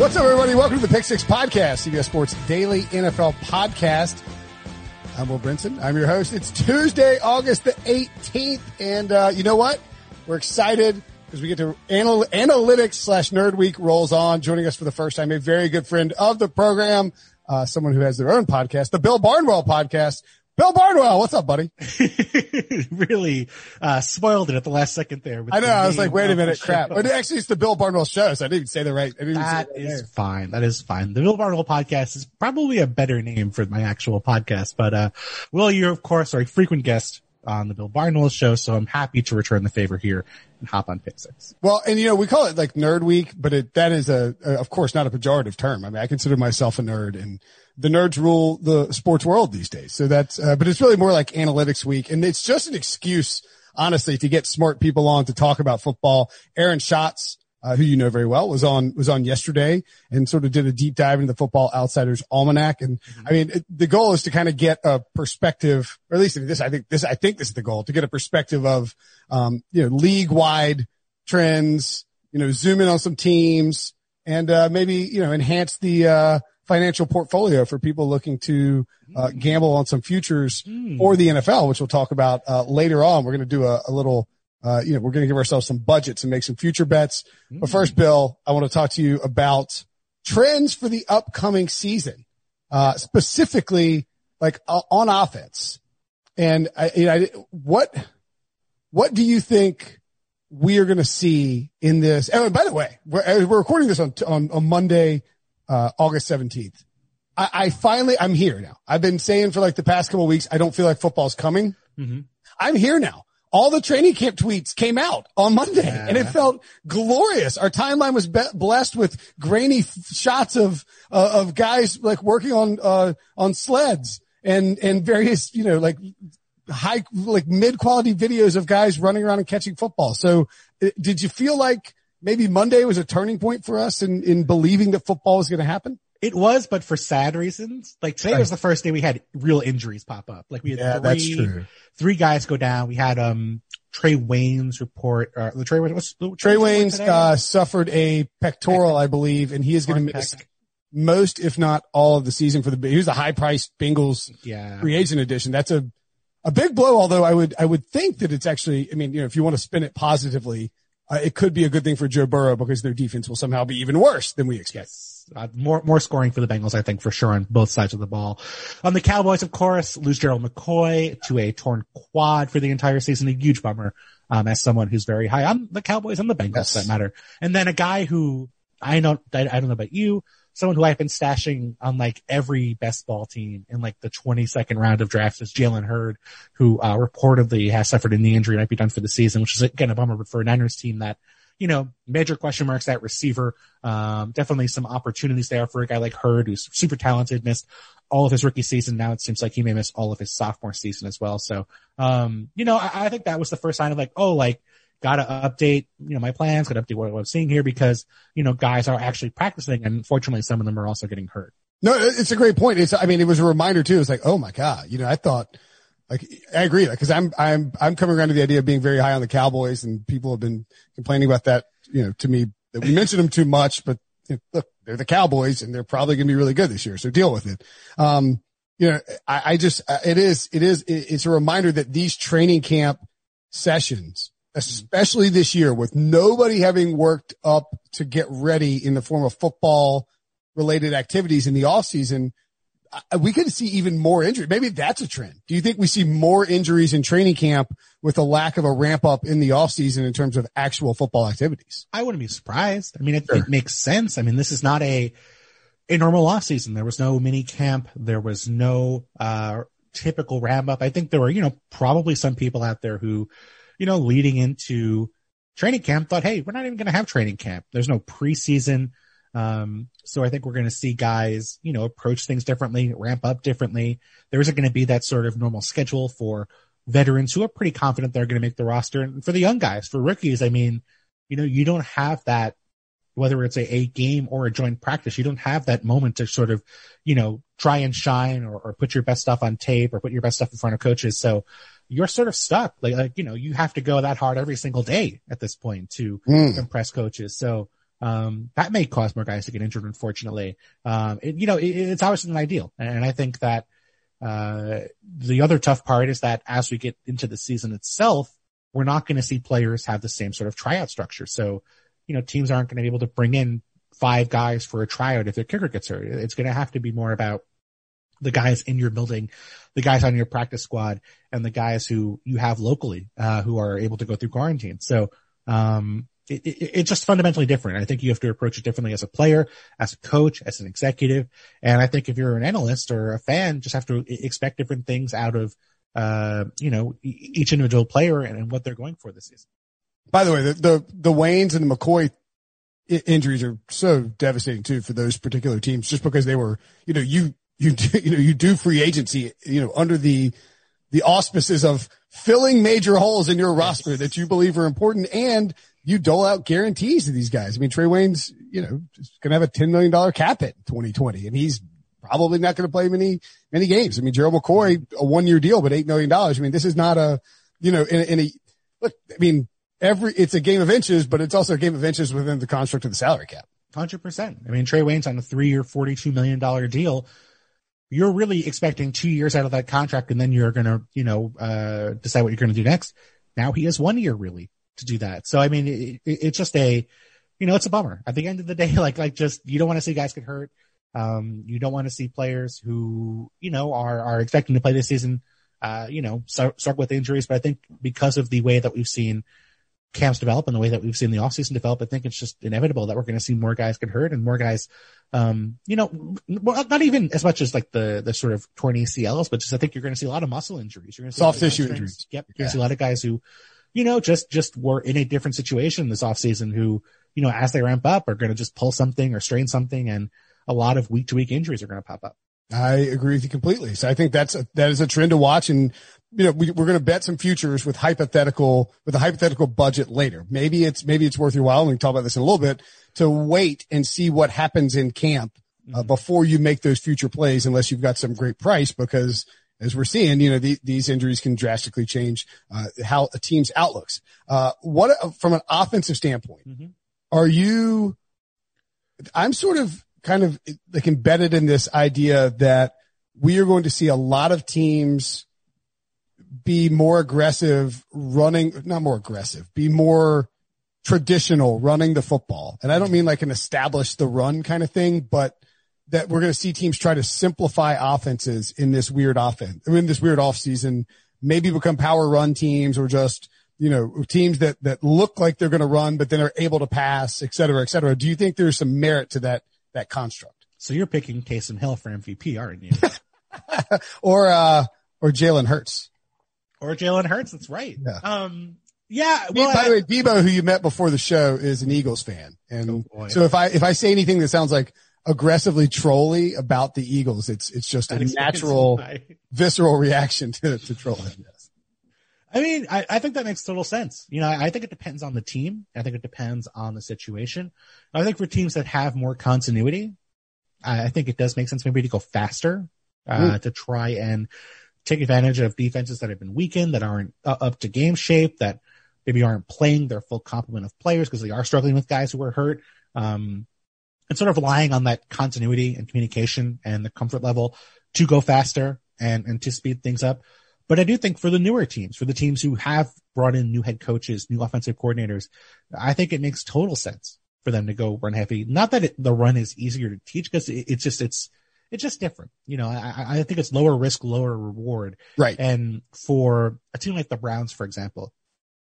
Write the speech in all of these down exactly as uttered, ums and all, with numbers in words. What's up, everybody? Welcome to the Pick Six Podcast, C B S Sports Daily N F L Podcast. I'm Will Brinson. I'm your host. It's Tuesday, August the eighteenth, and uh you know what? We're excited because we get to anal- analytics slash nerd week rolls on. Joining us for the first time, a very good friend of the program, uh someone who has their own podcast, the Bill Barnwell Podcast. Bill Barnwell, what's up, buddy? Really uh spoiled it at the last second there. I know. The I was like, wait a minute, crap. But actually, it's the Bill Barnwell Show, so I didn't even say the right. I didn't that even say the right is name. Fine. That is fine. The Bill Barnwell Podcast is probably a better name for my actual podcast. But uh Will, you, of course, are a frequent guest on the Bill Barnwell Show, so I'm happy to return the favor here and hop on Pick Six. Well, and you know, we call it like Nerd Week, but it, that is a, a, of course, not a pejorative term. I mean, I consider myself a nerd, and the nerds rule the sports world these days. So that's, uh, but it's really more like Analytics Week, and it's just an excuse, honestly, to get smart people on to talk about football. Aaron Schatz, uh, who you know very well, was on, was on yesterday and sort of did a deep dive into the Football Outsiders Almanac. And mm-hmm. I mean, it, the goal is to kind of get a perspective, or at least this, I think this, I think this is the goal, to get a perspective of, um, you know, league wide trends, you know, zoom in on some teams and, uh, maybe, you know, enhance the, uh, financial portfolio for people looking to, uh, gamble on some futures mm. or the N F L, which we'll talk about, uh, later on. We're going to do a, a little, Uh, you know, we're going to give ourselves some budgets and make some future bets. Mm. But first, Bill, I want to talk to you about trends for the upcoming season, uh, specifically like uh, on offense. And I, you know, I, what, what do you think we are going to see in this? And by the way, we're, we're recording this on, on, on Monday, uh, August seventeenth. I, I finally, I'm here now. I've been saying for like the past couple of weeks, I don't feel like football's coming. Mm-hmm. I'm here now. All the training camp tweets came out on Monday, yeah. and it felt glorious. Our timeline was be- blessed with grainy f- shots of uh, of guys like working on uh, on sleds and and various you know like high like mid quality videos of guys running around and catching football. So, it, did you feel like maybe Monday was a turning point for us in in believing that football was going to happen? It was, but for sad reasons. Like today right. was the first day we had real injuries pop up. Like we had yeah, three, that's true. three guys go down. We had, um, Trae Waynes report, uh, Trae Waynes, Trae Waynes, uh, suffered a pectoral, I believe, and he is going to miss most, if not all of the season for the, he was the high priced Bengals yeah. free agent edition. That's a, a big blow. Although I would, I would think that it's actually, I mean, you know, if you want to spin it positively, uh, it could be a good thing for Joe Burrow because their defense will somehow be even worse than we expect. Yes. Uh, more, more scoring for the Bengals, I think, for sure on both sides of the ball. On um, the Cowboys, of course, lose Gerald McCoy to a torn quad for the entire season. A huge bummer, um, as someone who's very high on the Cowboys and the Bengals, yes. that matter. And then a guy who I know, I, I don't know about you, someone who I've been stashing on like every best ball team in like the twenty-second round of drafts is Jalen Hurd, who, uh, reportedly has suffered a knee injury and might be done for the season, which is again a bummer, but for a Niners team that, you know, major question marks at receiver. Um, definitely some opportunities there for a guy like Hurd, who's super talented, missed all of his rookie season. Now it seems like he may miss all of his sophomore season as well. So, um, you know, I, I think that was the first sign of like, oh, like, gotta update, you know, my plans, gotta update what, what I'm seeing here because, you know, guys are actually practicing and unfortunately some of them are also getting hurt. No, it's a great point. It's, I mean, it was a reminder too. It's like, oh my God, you know, I thought, Like, I agree, like, cause I'm, I'm, I'm coming around to the idea of being very high on the Cowboys and people have been complaining about that, you know, to me that we mentioned them too much, but you know, look, they're the Cowboys and they're probably going to be really good this year. So deal with it. Um, you know, I, I just, it is, it is, it's a reminder that these training camp sessions, especially this year with nobody having worked up to get ready in the form of football related activities in the off season, we could see even more injury. Maybe that's a trend. Do you think we see more injuries in training camp with a lack of a ramp up in the off season in terms of actual football activities? I wouldn't be surprised. I mean, it, sure. it makes sense. I mean, this is not a, a normal off season. There was no mini camp. There was no, uh, typical ramp up. I think there were, you know, probably some people out there who, you know, leading into training camp thought, hey, we're not even going to have training camp. There's no preseason. Um, so I think we're going to see guys, you know, approach things differently, ramp up differently. There isn't going to be that sort of normal schedule for veterans who are pretty confident they're going to make the roster. And for the young guys, for rookies, I mean, you know, you don't have that, whether it's a, a game or a joint practice, you don't have that moment to sort of, you know, try and shine or, or put your best stuff on tape or put your best stuff in front of coaches. So you're sort of stuck. Like, like, you know, you have to go that hard every single day at this point to mm. impress coaches. So, um, that may cause more guys to get injured, unfortunately. Um, it, you know, it, it's obviously not ideal. And I think that, uh, the other tough part is that as we get into the season itself, we're not going to see players have the same sort of tryout structure. So, you know, teams aren't going to be able to bring in five guys for a tryout if their kicker gets hurt. It's going to have to be more about the guys in your building, the guys on your practice squad, and the guys who you have locally, uh, who are able to go through quarantine. So, um, it, it, it's just fundamentally different. I think you have to approach it differently as a player, as a coach, as an executive. And I think if you're an analyst or a fan, just have to expect different things out of, uh, you know, each individual player and, and what they're going for this season. By the way, the, the, the Waynes and the McCoy injuries are so devastating too for those particular teams, just because they were, you know, you, you do, you know, you do free agency, you know, under the, the auspices of filling major holes in your roster that you believe are important, and you dole out guarantees to these guys. I mean, Trae Waynes, you know, going to have a ten million dollars cap hit in twenty twenty, and he's probably not going to play many, many games. I mean, Gerald McCoy, a one year deal, but eight million dollars. I mean, this is not a, you know, in, in a, look, I mean, Every it's a game of inches, but it's also a game of inches within the construct of the salary cap. one hundred percent. I mean, Trae Waynes on a three-year, forty-two million dollars deal. You're really expecting two years out of that contract, and then you're going to, you know, uh, decide what you're going to do next. Now he has one year really to do that. So I mean, it, it, it's just a, you know, it's a bummer. At the end of the day, like like just you don't want to see guys get hurt. Um, you don't want to see players who, you know, are are expecting to play this season, uh, you know, start, start with injuries. But I think because of the way that we've seen camps develop and the way that we've seen the offseason develop, I think it's just inevitable that we're going to see more guys get hurt and more guys, um, you know, not even as much as like the, the sort of torn A C Ls, but just I think you're going to see a lot of muscle injuries. You're going to see soft tissue injuries. Yep. You're yeah. going to see a lot of guys who, you know, just, just were in a different situation this offseason who, you know, as they ramp up are going to just pull something or strain something, and a lot of week to week injuries are going to pop up. I agree with you completely. So I think that's a, that is a trend to watch. And, you know, we, we're going to bet some futures with hypothetical, with a hypothetical budget later. Maybe it's, maybe it's worth your while, and we can talk about this in a little bit, to wait and see what happens in camp uh, before you make those future plays, unless you've got some great price, because as we're seeing, you know, the, these injuries can drastically change, uh, how a team's outlooks. Uh, what, from an offensive standpoint, mm-hmm. are you, I'm sort of, kind of like embedded in this idea that we are going to see a lot of teams be more aggressive running, not more aggressive, be more traditional running the football. And I don't mean like an establish the run kind of thing, but that we're going to see teams try to simplify offenses in this weird offense, in this weird off season, maybe become power run teams, or just, you know, teams that, that look like they're going to run, but then are able to pass, et cetera, et cetera. Do you think there's some merit to that? That construct. So you're picking Taysom Hill for M V P, aren't you? or uh or Jalen Hurts. Or Jalen Hurts, that's right. Yeah. Um yeah, well, by the way, Debo, who you met before the show, is an Eagles fan. And oh so if I if I say anything that sounds like aggressively trolly about the Eagles, it's it's just that a natural visceral reaction to, to trolling. Yes. I mean, I, I think that makes total sense. You know, I, I think it depends on the team. I think it depends on the situation. I think for teams that have more continuity, I, I think it does make sense maybe to go faster, uh, mm. to try and take advantage of defenses that have been weakened, that aren't uh, up to game shape, that maybe aren't playing their full complement of players because they are struggling with guys who are hurt. Um, and sort of relying on that continuity and communication and the comfort level to go faster and, and to speed things up. But I do think for the newer teams, for the teams who have brought in new head coaches, new offensive coordinators, I think it makes total sense for them to go run heavy. Not that it, the run is easier to teach, because it, it's just, it's, it's just different. You know, I, I think it's lower risk, lower reward. Right. And for a team like the Browns, for example,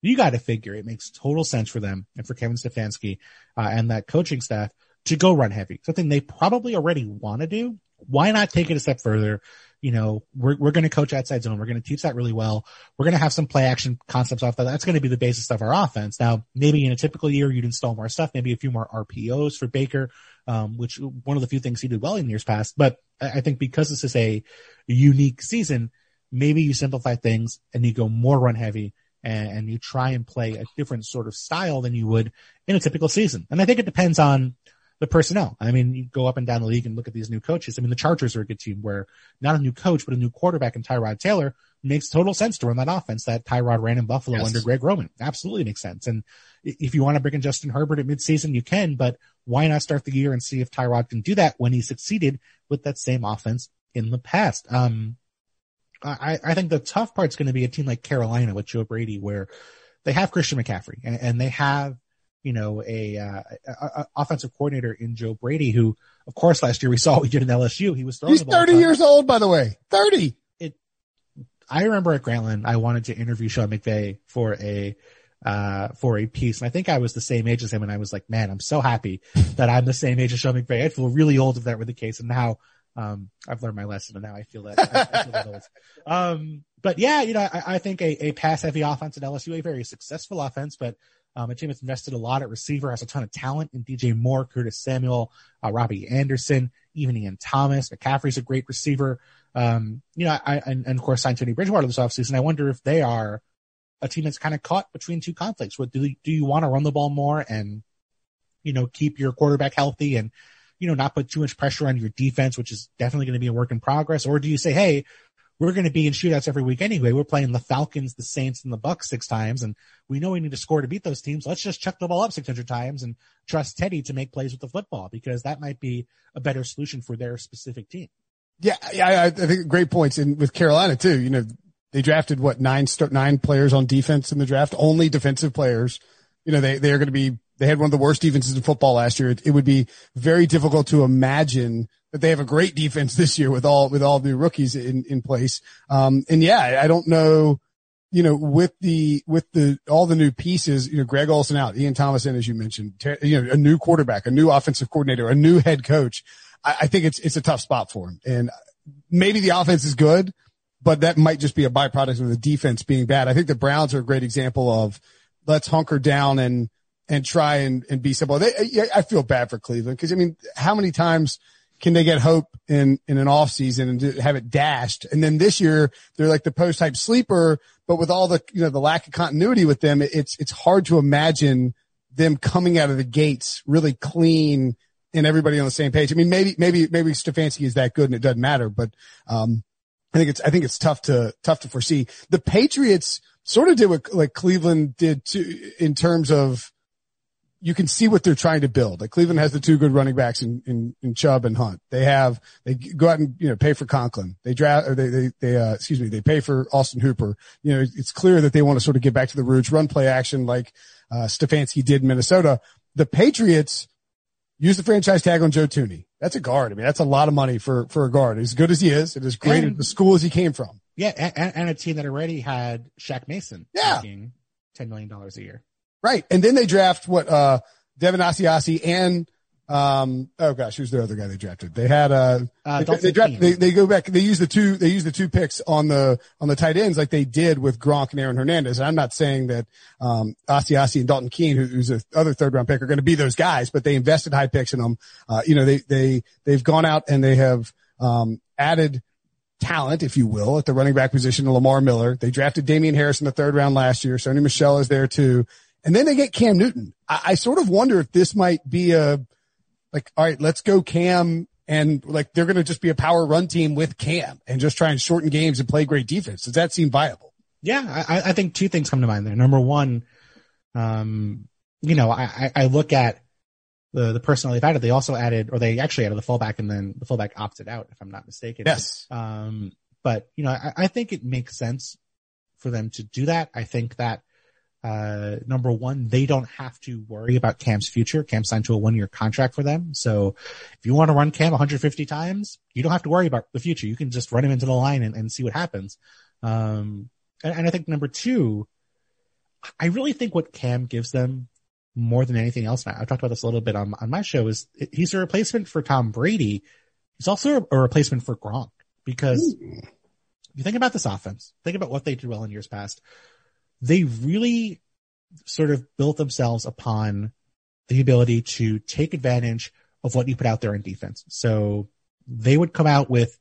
you got to figure it makes total sense for them and for Kevin Stefanski uh, and that coaching staff to go run heavy, something they probably already want to do. Why not take it a step further? You know, we're, we're going to coach outside zone. We're going to teach that really well. We're going to have some play action concepts off that. That's going to be the basis of our offense. Now, maybe in a typical year, you'd install more stuff, maybe a few more R P Os for Baker, um, which one of the few things he did well in years past. But I think because this is a unique season, maybe you simplify things and you go more run heavy and, and you try and play a different sort of style than you would in a typical season. And I think it depends on the personnel. I mean, you go up and down the league and look at these new coaches. I mean, the Chargers are a good team where not a new coach, but a new quarterback in Tyrod Taylor makes total sense to run that offense that Tyrod ran in Buffalo yes. under Greg Roman. Absolutely makes sense. And if you want to bring in Justin Herbert at midseason, you can, but why not start the year and see if Tyrod can do that when he succeeded with that same offense in the past? Um, I, I think the tough part's going to be a team like Carolina with Joe Brady, where they have Christian McCaffrey and, and they have you know, a, uh, a, a offensive coordinator in Joe Brady, who, of course, last year we saw what we did in L S U. He was throwing He's the ball thirty years old, by the way. thirty It, I remember at Grantland, I wanted to interview Sean McVay for a, uh, for a piece. And I think I was the same age as him. And I was like, man, I'm so happy that I'm the same age as Sean McVay. I'd feel really old if that were the case. And now, um, I've learned my lesson and now I feel that, I, I feel that old. Um, but yeah, you know, I, I think a, a pass heavy offense at L S U, a very successful offense, but Um, a team that's invested a lot at receiver, has a ton of talent in D J Moore, Curtis Samuel, uh, Robbie Anderson, even Ian Thomas. McCaffrey's a great receiver. Um, you know, I, and, and of course signed Tony Bridgewater this offseason. I wonder if they are a team that's kind of caught between two conflicts. What do, do you want to run the ball more and, you know, keep your quarterback healthy and, you know, not put too much pressure on your defense, which is definitely going to be a work in progress? Or do you say, hey, we're going to be in shootouts every week anyway. We're playing the Falcons, the Saints, and the Bucks six times, and we know we need to score to beat those teams. Let's just chuck the ball up six hundred times and trust Teddy to make plays with the football, because that might be a better solution for their specific team. Yeah, yeah, I think great points. And with Carolina too, you know, they drafted what nine nine players on defense in the draft, only defensive players. You know, they they are going to be. They had one of the worst defenses in football last year. It, it would be very difficult to imagine that they have a great defense this year with all, with all the rookies in, in place. Um, and yeah, I don't know, you know, with the, with the, all the new pieces, you know, Greg Olsen out, Ian Thomas in, as you mentioned, ter- you know, a new quarterback, a new offensive coordinator, a new head coach. I, I think it's, it's a tough spot for him. And maybe the offense is good, but that might just be a byproduct of the defense being bad. I think the Browns are a great example of let's hunker down and, and try and, and be simple. They, I feel bad for Cleveland, because, I mean, how many times can they get hope in, in an off season and have it dashed? And then this year they're like the post type sleeper, but with all the, you know, the lack of continuity with them, it's, it's hard to imagine them coming out of the gates really clean and everybody on the same page. I mean, maybe, maybe, maybe Stefanski is that good and it doesn't matter, but, um, I think it's, I think it's tough to, tough to foresee. The Patriots sort of did what like Cleveland did too, in terms of, you can see what they're trying to build. Like Cleveland has the two good running backs in, in, in Chubb and Hunt. They have, they go out and, you know, pay for Conklin. They draft, or they, they, they, uh, excuse me, they pay for Austin Hooper. You know, it's clear that they want to sort of get back to the roots, run play action like, uh, Stefanski did in Minnesota. The Patriots use the franchise tag on Joe Tooney. That's a guard. I mean, that's a lot of money for, for a guard. As good as he is, it is great at the school as he came from. Yeah. And, and a team that already had Shaq Mason yeah. making ten million dollars a year. Right. And then they draft what, uh, Devin Asiasi and, um, oh gosh, who's the other guy they drafted? They had, uh, uh they, they, draft, they, they go back, they use the two, they use the two picks on the, on the tight ends like they did with Gronk and Aaron Hernandez. And I'm not saying that, um, Asiasi and Dalton Keene, who, who's the other third round pick, are going to be those guys, but they invested high picks in them. Uh, you know, they, they, they've gone out and they have, um, added talent, if you will, at the running back position to Lamar Miller. They drafted Damian Harris in the third round last year. Sony Michel is there too. And then they get Cam Newton. I, I sort of wonder if this might be a, like, all right, let's go Cam, and like they're going to just be a power run team with Cam and just try and shorten games and play great defense. Does that seem viable? Yeah, I, I think two things come to mind there. Number one, um, you know, I, I look at the the personnel they've added. They also added, or they actually added the fullback, and then the fullback opted out, if I'm not mistaken. Yes. Um, but, you know, I, I think it makes sense for them to do that. I think that, uh, number one, they don't have to worry about Cam's future. Cam signed to a one year contract for them. So if you want to run Cam one hundred fifty times, you don't have to worry about the future. You can just run him into the line and, and see what happens. Um, and, and I think number two, I really think what Cam gives them more than anything else, and I've talked about this a little bit on, on my show, is he's a replacement for Tom Brady. He's also a replacement for Gronk, because Ooh. you think about this offense, think about what they did well in years past. They really sort of built themselves upon the ability to take advantage of what you put out there in defense. So they would come out with,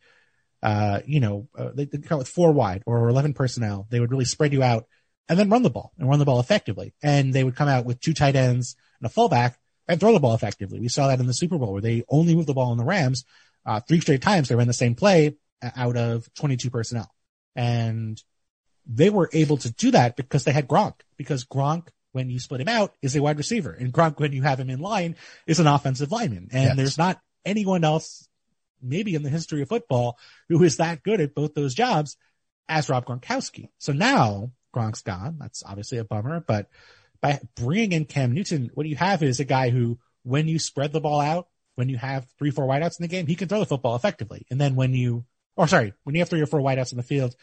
uh, you know, uh, they would come out with four wide or eleven personnel. They would really spread you out and then run the ball and run the ball effectively. And they would come out with two tight ends and a fullback and throw the ball effectively. We saw that in the Super Bowl, where they only moved the ball in the Rams uh, three straight times. They ran the same play out of twenty-two personnel. And they were able to do that because they had Gronk, because Gronk, when you split him out, is a wide receiver, and Gronk, when you have him in line, is an offensive lineman. And yes. there's not anyone else maybe in the history of football who is that good at both those jobs as Rob Gronkowski. So now Gronk's gone. That's obviously a bummer, but by bringing in Cam Newton, what you have is a guy who, when you spread the ball out, when you have three, four wideouts in the game, he can throw the football effectively. And then when you, or sorry, when you have three or four wideouts in the field,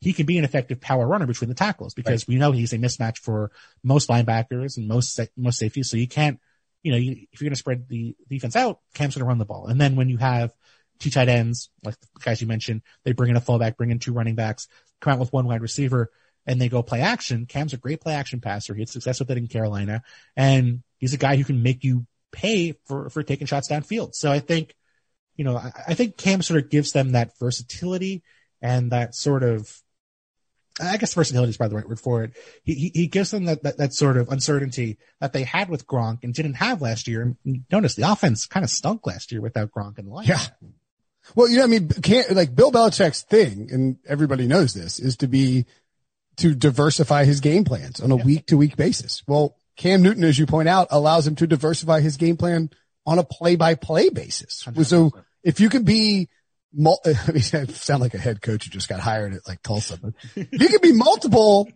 he can be an effective power runner between the tackles, because right. we know he's a mismatch for most linebackers and most most safeties. So you can't, you know, you, if you're going to spread the defense out, Cam's going to run the ball. And then when you have two tight ends, like the guys you mentioned, they bring in a fullback, bring in two running backs, come out with one wide receiver, and they go play action. Cam's a great play action passer. He had success with it in Carolina, and he's a guy who can make you pay for for taking shots downfield. So I think, you know, I, I think Cam sort of gives them that versatility and that sort of, I guess versatility is probably the right word for it. He, he, he gives them that, that, that sort of uncertainty that they had with Gronk and didn't have last year. And notice the offense kind of stunk last year without Gronk in the lineup. Yeah. Well, you know, I mean, can't, like Bill Belichick's thing, and everybody knows this, is to be, to diversify his game plans on a yeah. week to week basis. Well, Cam Newton, as you point out, allows him to diversify his game plan on a play by play basis. one hundred percent. So if you can be, I mean, I sound like a head coach who just got hired at like Tulsa, but you can be multiple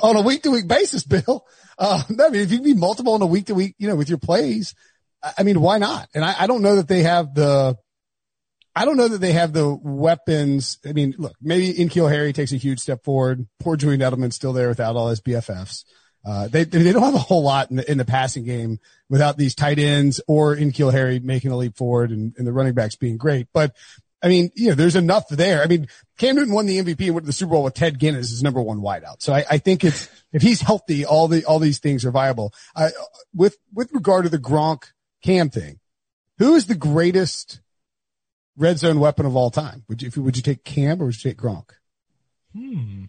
on a week to week basis, Bill. Uh, I mean, if you can be multiple on a week to week, you know, with your plays, I mean, why not? And I, I don't know that they have the, I don't know that they have the weapons. I mean, look, maybe N'Keal Harry takes a huge step forward. Poor Julian Edelman's still there without all his B F Fs. Uh, they, they don't have a whole lot in the, in the passing game without these tight ends or N'Keal Harry making a leap forward and, and the running backs being great. But I mean, you know, there's enough there. I mean, Cam Newton won the M V P and went to the Super Bowl with Ted Ginn as his number one wideout. So I, I think it's, if he's healthy, all the, all these things are viable. I, with, with regard to the Gronk Cam thing, who is the greatest red zone weapon of all time? Would you, if you, would you take Cam or would you take Gronk? Hmm.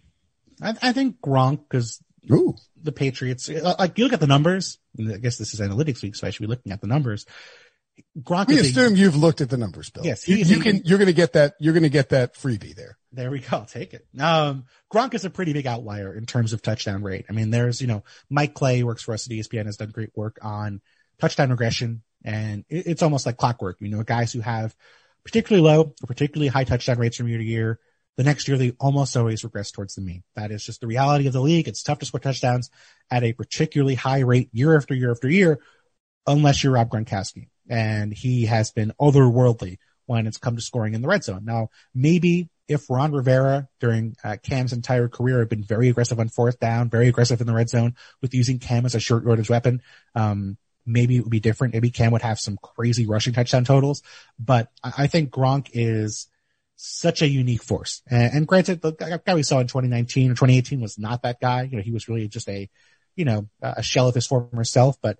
I, I think Gronk, because the Patriots, like, you look at the numbers, and I guess this is analytics week, so I should be looking at the numbers. Gronk, we assume a, you've looked at the numbers, Bill. Yes, he, you, you can. You're going to get that. You're going to get that freebie there. There we go. I'll take it. Um, Gronk is a pretty big outlier in terms of touchdown rate. I mean, there's, you know, Mike Clay works for us at E S P N, has done great work on touchdown regression, and it, it's almost like clockwork. You know, guys who have particularly low or particularly high touchdown rates from year to year, the next year they almost always regress towards the mean. That is just the reality of the league. It's tough to score touchdowns at a particularly high rate year after year after year, unless you're Rob Gronkowski. And he has been otherworldly when it's come to scoring in the red zone. Now, maybe if Ron Rivera during uh, Cam's entire career had been very aggressive on fourth down, very aggressive in the red zone with using Cam as a short yardage weapon, um, maybe it would be different. Maybe Cam would have some crazy rushing touchdown totals. But I, I think Gronk is such a unique force. And, and granted, the guy we saw in twenty nineteen or twenty eighteen was not that guy. You know, he was really just a, you know, a shell of his former self, but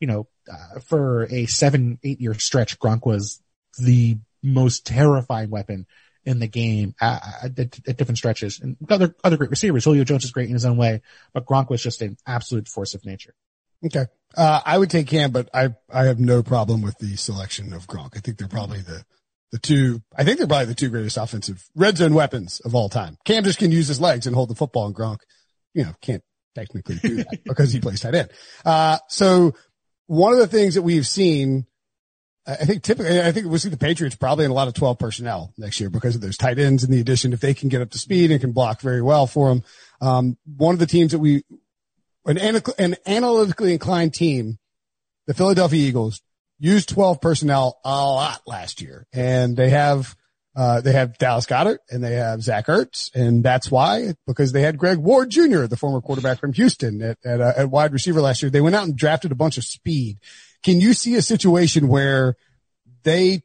you know, uh, for a seven, eight year stretch, Gronk was the most terrifying weapon in the game at, at, at different stretches. And other, other great receivers. Julio Jones is great in his own way, but Gronk was just an absolute force of nature. Okay. Uh, I would take Cam, but I, I have no problem with the selection of Gronk. I think they're probably the, the two, I think they're probably the two greatest offensive red zone weapons of all time. Cam just can use his legs and hold the football, and Gronk, you know, can't technically do that because he plays tight end. Uh, so, one of the things that we've seen, I think typically, I think we'll see the Patriots probably in a lot of twelve personnel next year because of those tight ends and the addition, if they can get up to speed and can block very well for them. Um, one of the teams that we, an, an analytically inclined team, the Philadelphia Eagles, used twelve personnel a lot last year, and they have, uh, they have Dallas Goedert and they have Zach Ertz. And that's why, because they had Greg Ward Junior, the former quarterback from Houston at, at, uh, at wide receiver last year. They went out and drafted a bunch of speed. Can you see a situation where they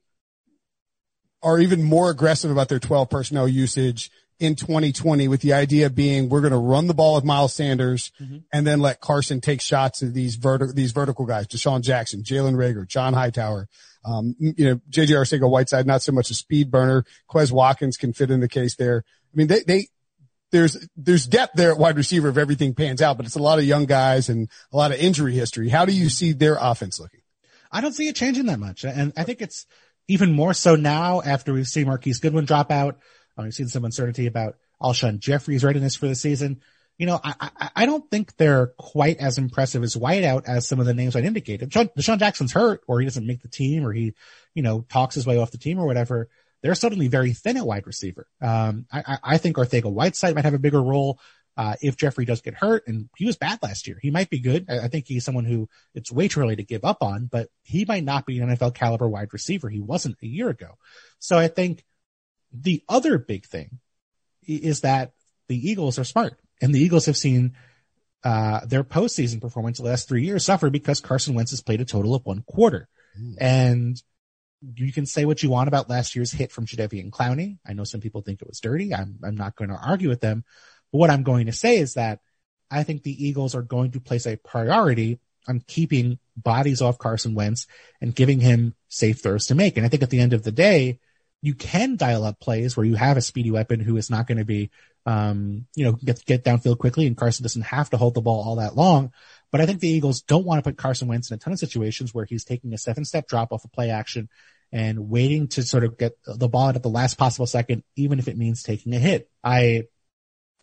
are even more aggressive about their twelve personnel usage in twenty twenty with the idea being we're going to run the ball with Miles Sanders mm-hmm. and then let Carson take shots of these vertical, these vertical guys, Deshaun Jackson, Jalen Reagor, John Hightower, um, you know, J J. Arcega-Whiteside, not so much a speed burner. Quez Watkins can fit in the case there. I mean, they, they, There's, there's depth there at wide receiver if everything pans out, but it's a lot of young guys and a lot of injury history. How do you see their offense looking? I don't see it changing that much. And I think it's even more so now after we've seen Marquise Goodwin drop out. Uh, we've seen some uncertainty about Alshon Jeffrey's readiness for the season. You know, I, I, I don't think they're quite as impressive as Whiteout as some of the names I indicated. Deshaun, Deshaun Jackson's hurt, or he doesn't make the team, or he, you know, talks his way off the team or whatever. They're suddenly very thin at wide receiver. Um, I, I think Arcega-Whiteside might have a bigger role uh, if Jeffrey does get hurt, and he was bad last year. He might be good. I, I think he's someone who it's way too early to give up on, but he might not be an N F L caliber wide receiver. He wasn't a year ago. So I think the other big thing is that the Eagles are smart, and the Eagles have seen uh, their postseason performance the last three years suffer because Carson Wentz has played a total of one quarter. Mm. And you can say what you want about last year's hit from Jadeveon Clowney. I know some people think it was dirty. I'm, I'm not going to argue with them. But what I'm going to say is that I think the Eagles are going to place a priority on keeping bodies off Carson Wentz and giving him safe throws to make. And I think at the end of the day, you can dial up plays where you have a speedy weapon who is not going to be, um, you know, get, get downfield quickly, and Carson doesn't have to hold the ball all that long. But I think the Eagles don't want to put Carson Wentz in a ton of situations where he's taking a seven-step drop off a play action and waiting to sort of get the ball out at the last possible second, even if it means taking a hit. I,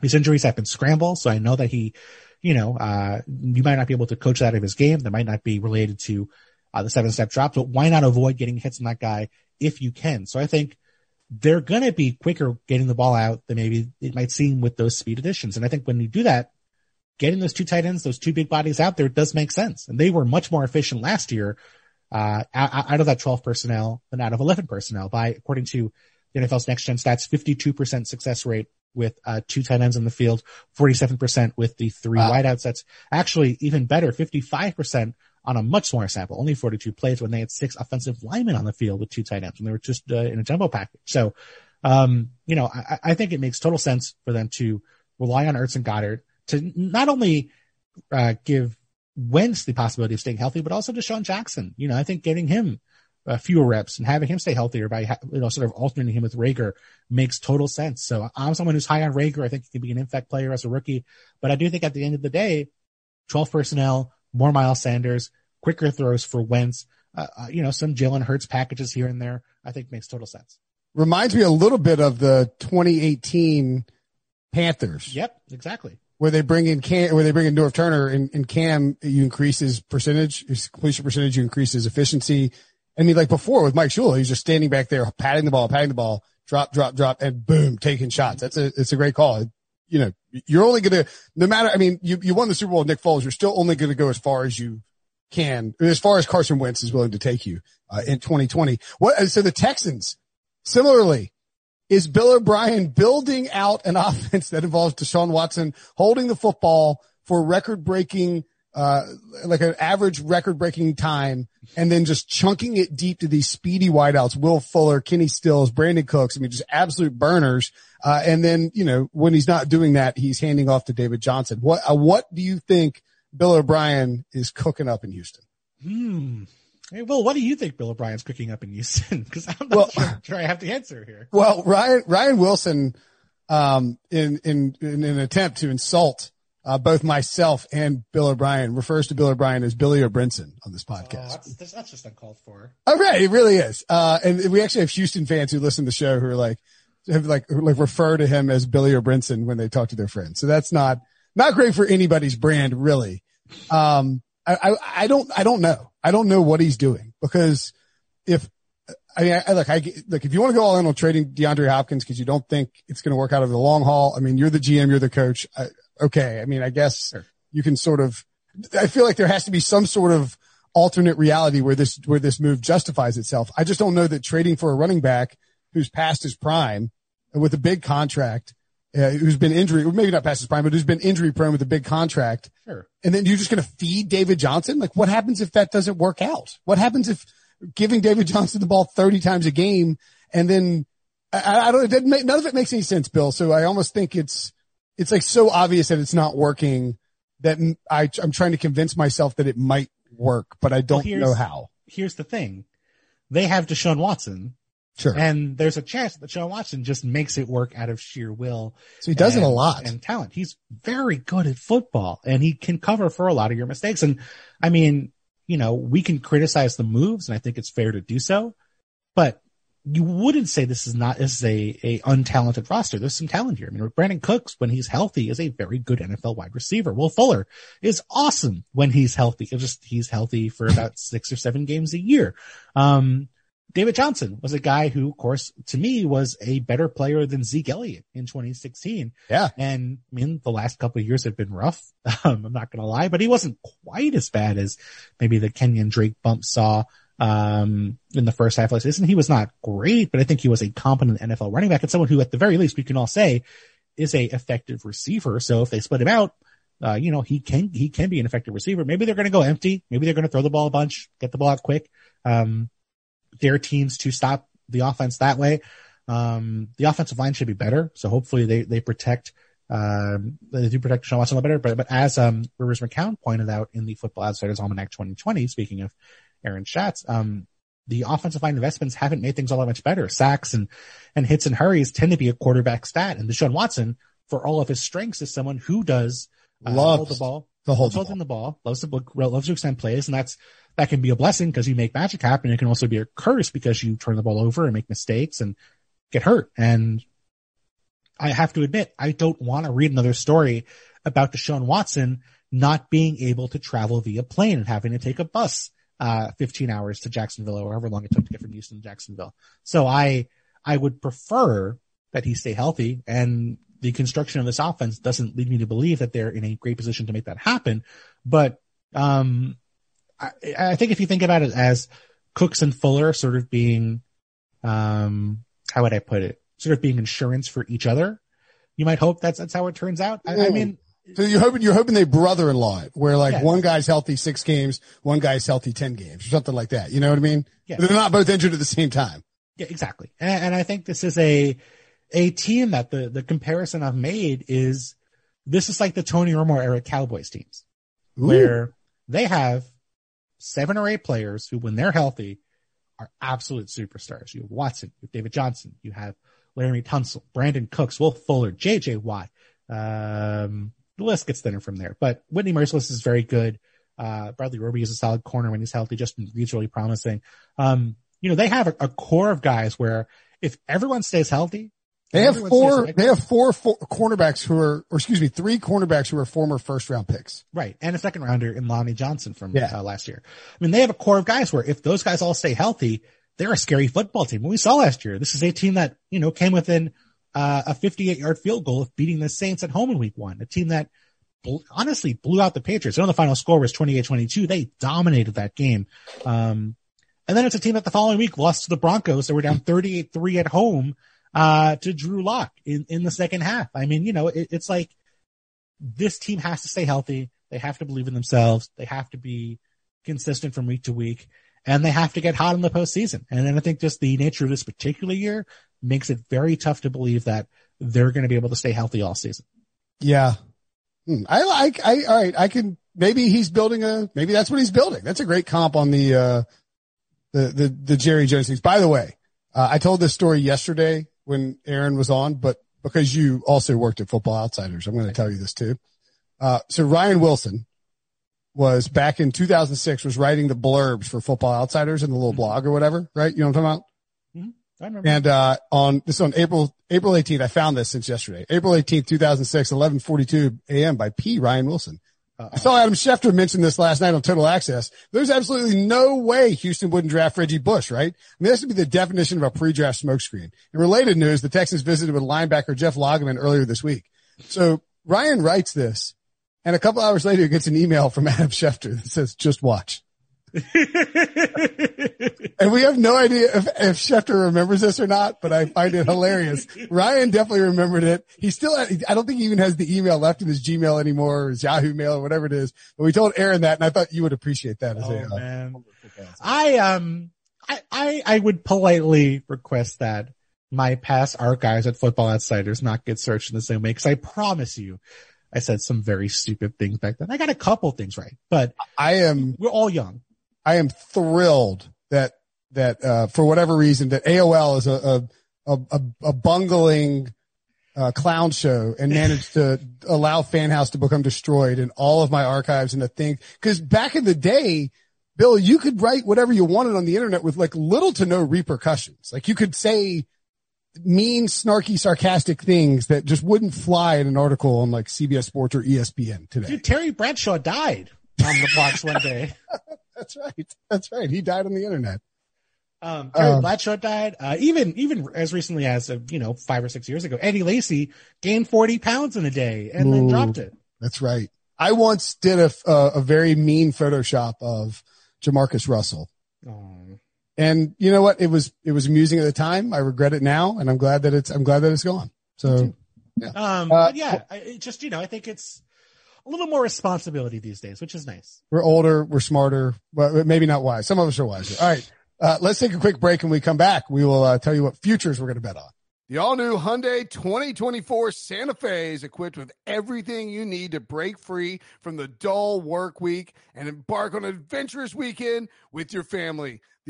his injuries have been scrambled, so I know that he, you know, uh, you might not be able to coach that out of his game. That might not be related to uh, the seven-step drop, but why not avoid getting hits on that guy if you can? So I think they're going to be quicker getting the ball out than maybe it might seem with those speed additions. And I think when you do that, getting those two tight ends, those two big bodies out there does make sense. And they were much more efficient last year uh out, out of that twelve personnel than out of eleven personnel by, according to the N F L's Next Gen Stats, fifty-two percent success rate with uh two tight ends in the field, forty-seven percent with the three wow. wideouts. That's actually even better, fifty-five percent on a much smaller sample, only forty-two plays, when they had six offensive linemen on the field with two tight ends, and they were just uh, in a jumbo package. So, um, you know, I, I think it makes total sense for them to rely on Ertz and Goddard to not only uh give Wentz the possibility of staying healthy, but also Deshaun Jackson. You know, I think getting him uh, fewer reps and having him stay healthier by, you know, sort of alternating him with Reagor makes total sense. So I'm someone who's high on Reagor. I think he can be an impact player as a rookie, but I do think at the end of the day, twelve personnel, more Miles Sanders, quicker throws for Wentz, uh, uh, you know, some Jalen Hurts packages here and there, I think makes total sense. Reminds me a little bit of the twenty eighteen Panthers. Yep, exactly. Where they bring in Cam, where they bring in North Turner and, and Cam, you increase his percentage, his completion percentage, you increase his efficiency. I mean, like before with Mike Shula, he's just standing back there, patting the ball, patting the ball, drop, drop, drop, and boom, taking shots. That's a, it's a great call. You know, you're only going to, no matter, I mean, you, you won the Super Bowl with Nick Foles. You're still only going to go as far as you can, as far as Carson Wentz is willing to take you, uh, in twenty twenty. What, so the Texans, similarly, is Bill O'Brien building out an offense that involves Deshaun Watson holding the football for record-breaking, uh like an average record-breaking time, and then just chunking it deep to these speedy wideouts, Will Fuller, Kenny Stills, Brandon Cooks, I mean, just absolute burners. Uh And then, you know, when he's not doing that, he's handing off to David Johnson. What uh, what do you think Bill O'Brien is cooking up in Houston? Hmm. Hey, Will, what do you think Bill O'Brien's cooking up in Houston? Because I'm not well, sure, sure I have the answer here. Well, Ryan Ryan Wilson, um, in, in in an attempt to insult uh, both myself and Bill O'Brien, refers to Bill O'Brien as Billy O'Brinson on this podcast. Oh, that's, that's just uncalled for. All right, it really is. Uh, and we actually have Houston fans who listen to the show who are like have like like refer to him as Billy O'Brinson when they talk to their friends. So that's not not great for anybody's brand, really. Um, I, I I don't I don't know. I don't know what he's doing, because if I mean, I, look, I look, if you want to go all in on trading DeAndre Hopkins because you don't think it's going to work out over the long haul, I mean, you're the G M, you're the coach. I, okay. I mean, I guess sure. you can sort of, I feel like there has to be some sort of alternate reality where this, where this move justifies itself. I just don't know that trading for a running back who's past his prime with a big contract, uh, who's been injury, or maybe not past his prime, but who's been injury prone with a big contract. Sure. And then you're just going to feed David Johnson. Like, what happens if that doesn't work out? What happens if giving David Johnson the ball thirty times a game? And then I, I don't, it didn't make, none of it makes any sense, Bill. So I almost think it's, it's like so obvious that it's not working that I, I'm trying to convince myself that it might work, but I don't well, know how. Here's the thing. They have Deshaun Watson. Sure. And there's a chance that Deshaun Watson just makes it work out of sheer will. So he does and, it a lot. And talent. He's very good at football, and he can cover for a lot of your mistakes. And I mean, you know, we can criticize the moves, and I think it's fair to do so, but you wouldn't say this is not this is a, a untalented roster. There's some talent here. I mean, Brandon Cooks, when he's healthy, is a very good N F L wide receiver. Will Fuller is awesome when he's healthy. It's just, he's healthy for about six or seven games a year. Um, David Johnson was a guy who, of course, to me, was a better player than Zeke Elliott in twenty sixteen. Yeah. And I mean, the last couple of years have been rough. Um, I'm not going to lie, but he wasn't quite as bad as maybe the Kenyan Drake bump saw, um, in the first half of the season. He was not great, but I think he was a competent N F L running back and someone who, at the very least, we can all say is a effective receiver. So if they split him out, uh, you know, he can, he can be an effective receiver. Maybe they're going to go empty. Maybe they're going to throw the ball a bunch, get the ball out quick. Um, their teams to stop the offense that way. Um, the offensive line should be better. So hopefully they, they protect, um, they do protect Deshaun Watson a little better. But, but as, um, Rivers McCown pointed out in the Football Outsiders Almanac twenty twenty, speaking of Aaron Schatz, um, the offensive line investments haven't made things all that much better. Sacks and, and hits and hurries tend to be a quarterback stat. And Deshaun Watson, for all of his strengths, is someone who does uh, hold the ball, the hold the, the ball, loves to book, loves to extend plays. And that's, that can be a blessing because you make magic happen. It can also be a curse because you turn the ball over and make mistakes and get hurt. And I have to admit, I don't want to read another story about Deshaun Watson not being able to travel via plane and having to take a bus, uh, fifteen hours to Jacksonville or however long it took to get from Houston to Jacksonville. So I, I would prefer that he stay healthy, and the construction of this offense doesn't lead me to believe that they're in a great position to make that happen. But, um, I, I think if you think about it as Cooks and Fuller sort of being, um, how would I put it? Sort of being insurance for each other. You might hope that's, that's how it turns out. I, I mean, so you're hoping, you're hoping they brother-in-law it, where like yeah. one guy's healthy six games, one guy's healthy ten games or something like that. You know what I mean? Yeah. They're not both injured at the same time. Yeah, exactly. And, and I think this is a, a team that the, the comparison I've made is this is like the Tony Romo era Cowboys teams. Ooh. Where they have seven or eight players who, when they're healthy, are absolute superstars. You have Watson, you have David Johnson, you have Larry Tunsil, Brandon Cooks, Will Fuller, J J. Watt. Um, the list gets thinner from there. But Whitney Merciless is very good. Uh, Bradley Roby is a solid corner when he's healthy. Justin Reed's really promising. Um, you know, they have a, a core of guys where if everyone stays healthy, they have four, they have four, four cornerbacks who are, or excuse me, three cornerbacks who are former first round picks. Right. And a second rounder in Lonnie Johnson from yeah. uh, last year. I mean, they have a core of guys where if those guys all stay healthy, they're a scary football team. When we saw last year, this is a team that, you know, came within uh, a fifty-eight yard field goal of beating the Saints at home in week one, a team that bl- honestly blew out the Patriots. I know the final score was twenty-eight twenty-two. They dominated that game. Um, and then it's a team that the following week lost to the Broncos. They were down thirty-eight three at home. Uh, to Drew Lock in, in the second half. I mean, you know, it, it's like this team has to stay healthy. They have to believe in themselves. They have to be consistent from week to week, and they have to get hot in the postseason. And then I think just the nature of this particular year makes it very tough to believe that they're going to be able to stay healthy all season. Yeah. Hmm. I like, I, all right. I can, maybe he's building a, maybe that's what he's building. That's a great comp on the, uh, the, the, the Jerry Jones things. By the way, uh, I told this story yesterday when Aaron was on, but because you also worked at Football Outsiders, I'm going to tell you this too. Uh, so Ryan Wilson was back in two thousand six was writing the blurbs for Football Outsiders in the little mm-hmm. blog or whatever, right? You know what I'm talking about? Mm-hmm. I remember. And, uh, on this on April, April eighteenth, I found this since yesterday, April eighteenth, two thousand six, eleven forty-two a.m. by P. Ryan Wilson. Uh-oh. I saw Adam Schefter mention this last night on Total Access. There's absolutely no way Houston wouldn't draft Reggie Bush, right? I mean, this would be the definition of a pre-draft smokescreen. In related news, the Texans visited with linebacker Jeff Loggeman earlier this week. So Ryan writes this, and a couple hours later, he gets an email from Adam Schefter that says, just watch. And we have no idea if, if Schefter remembers this or not, but I find it hilarious. Ryan definitely remembered it. He still, I don't think he even has the email left in his Gmail anymore, or his Yahoo mail, or whatever it is. But we told Aaron that, and I thought you would appreciate that. As oh, a, man. Uh, I, um, I, I, I would politely request that my past archives at Football Outsiders not get searched in the same way, because I promise you, I said some very stupid things back then. I got a couple things right, but I am, we're all young. I am thrilled that that uh for whatever reason that A O L is a a a, a bungling uh clown show and managed to allow FanHouse to become destroyed in all of my archives and the thing. Because back in the day, Bill, you could write whatever you wanted on the internet with like little to no repercussions. Like you could say mean, snarky, sarcastic things that just wouldn't fly in an article on like C B S Sports or E S P N today. Dude, Terry Bradshaw died on the box one day. That's right. That's right. He died on the internet. Um, Terry um, Bradshaw died. Uh, even, even as recently as, uh, you know, five or six years ago, Eddie Lacy gained forty pounds in a day and ooh, then dropped it. That's right. I once did a, uh, a very mean Photoshop of Jamarcus Russell. Oh. And you know what? It was, it was amusing at the time. I regret it now. And I'm glad that it's, I'm glad that it's gone. So, yeah. Um, uh, but yeah, I, it just, you know, I think it's a little more responsibility these days, which is nice. We're older, we're smarter, but maybe not wise. Some of us are wiser. All right, uh, let's take a quick break, and we come back. We will uh, tell you what futures we're going to bet on. The all-new Hyundai twenty twenty-four Santa Fe is equipped with everything you need to break free from the dull work week and embark on an adventurous weekend with your family.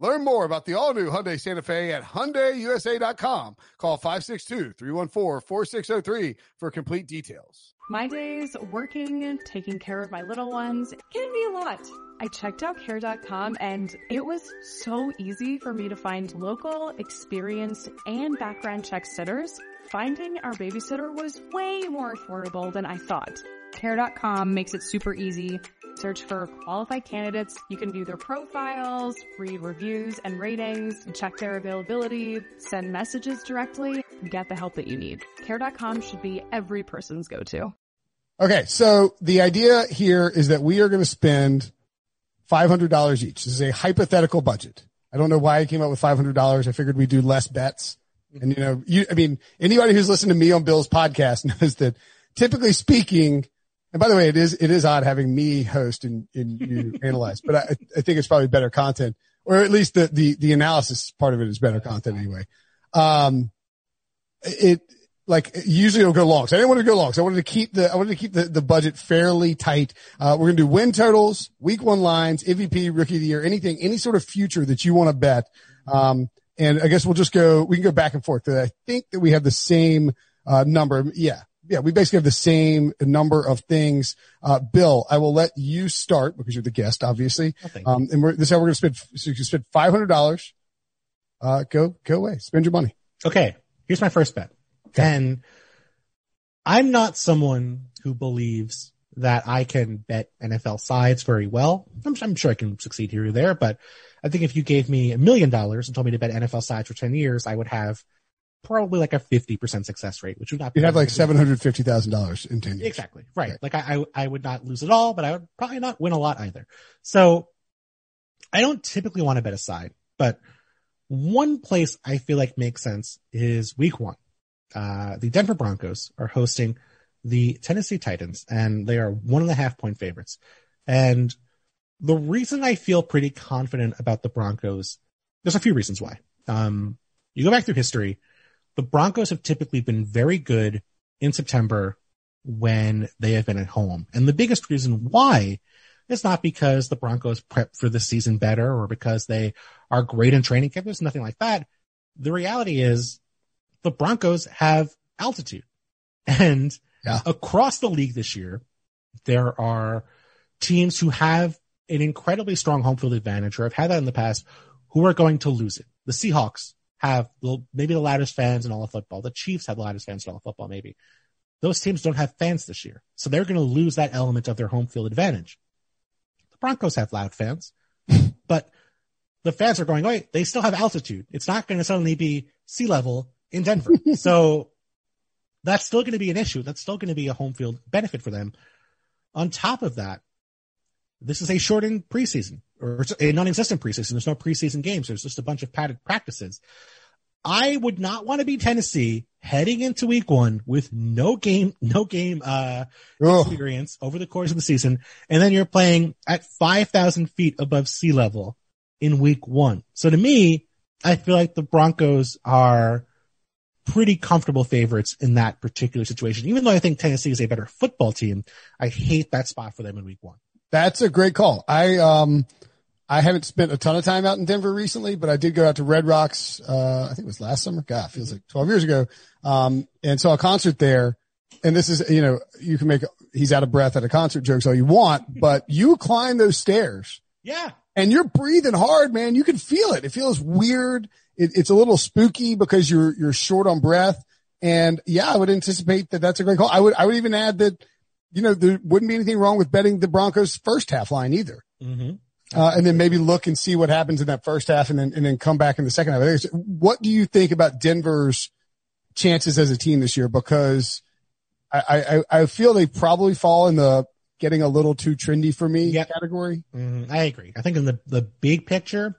Learn more about the all-new Hyundai Santa Fe at Hyundai U S A dot com. Call five six two, three one four, four six zero three for complete details. My days working, taking care of my little ones can be a lot. I checked out care dot com and it was so easy for me to find local, experienced, and background check sitters. Finding our babysitter was way more affordable than I thought. care dot com makes it super easy. Search for qualified candidates. You can view their profiles, read reviews and ratings, check their availability, send messages directly, get the help that you need. care dot com should be every person's go-to. Okay, so the idea here is that we are going to spend five hundred dollars each. This is a hypothetical budget. I don't know why I came up with five hundred dollars. I figured we'd do less bets. And, you know, you, I mean, anybody who's listened to me on Bill's podcast knows that typically speaking, and by the way, it is, it is odd having me host and, and you analyze, but I, I think it's probably better content, or at least the, the, the analysis part of it is better content anyway. Um, it like usually it'll go long. So I didn't want to go long. So I wanted to keep the, I wanted to keep the, the budget fairly tight. Uh, we're going to do win totals, week one lines, M V P, rookie of the year, anything, any sort of future that you want to bet. Um, and I guess we'll just go, we can go back and forth. I think that we have the same, uh, number. Yeah. Yeah, we basically have the same number of things. Uh, Bill, I will let you start because you're the guest, obviously. Oh, um, and we're, this is how we're going to spend, so you can spend five hundred dollars. Uh, go, go away. Spend your money. Okay. Here's my first bet. Okay. And I'm not someone who believes that I can bet N F L sides very well. I'm, I'm sure I can succeed here or there, but I think if you gave me a million dollars and told me to bet N F L sides for ten years, I would have probably like a fifty percent success rate, which would not be. You'd have like seven hundred fifty thousand dollars in ten years. Exactly. Right. Okay. Like I, I, I would not lose at all, but I would probably not win a lot either. So I don't typically want to bet a side, but one place I feel like makes sense is week one. Uh, the Denver Broncos are hosting the Tennessee Titans, and they are one and a half point favorites. And the reason I feel pretty confident about the Broncos, there's a few reasons why. Um, you go back through history, the Broncos have typically been very good in September when they have been at home. And the biggest reason why is not because the Broncos prep for the season better or because they are great in training camp. There's nothing like that. The reality is the Broncos have altitude. And yeah. across the league this year, there are teams who have an incredibly strong home field advantage or have had that in the past who are going to lose it. The Seahawks have maybe the loudest fans in all of football. The Chiefs have the loudest fans in all of football, maybe. Those teams don't have fans this year. So they're going to lose that element of their home field advantage. The Broncos have loud fans, but the fans are going away. They still have altitude. It's not going to suddenly be sea level in Denver. So that's still going to be an issue. That's still going to be a home field benefit for them. On top of that, this is a shortened preseason or a non-existent preseason. There's no preseason games. There's just a bunch of padded practices. I would not want to be Tennessee heading into week one with no game, no game, uh, oh. experience over the course of the season. And then you're playing at five thousand feet above sea level in week one. So to me, I feel like the Broncos are pretty comfortable favorites in that particular situation. Even though I think Tennessee is a better football team, I hate that spot for them in week one. That's a great call. I, um, I haven't spent a ton of time out in Denver recently, but I did go out to Red Rocks. Uh, I think it was last summer. God, it feels like twelve years ago. Um, and saw a concert there. And this is, you know, you can make, he's out of breath at a concert jokes all you want, but you climb those stairs. Yeah. And you're breathing hard, man. You can feel it. It feels weird. It, it's a little spooky because you're, you're short on breath. And yeah, I would anticipate that that's a great call. I would, I would even add that, you know, there wouldn't be anything wrong with betting the Broncos first half line either. Mm-hmm. Uh, and then maybe look and see what happens in that first half and then, and then come back in the second half. What do you think about Denver's chances as a team this year? Because I, I, I feel they probably fall in the getting a little too trendy for me yep. category. Mm-hmm. I agree. I think in the, the big picture,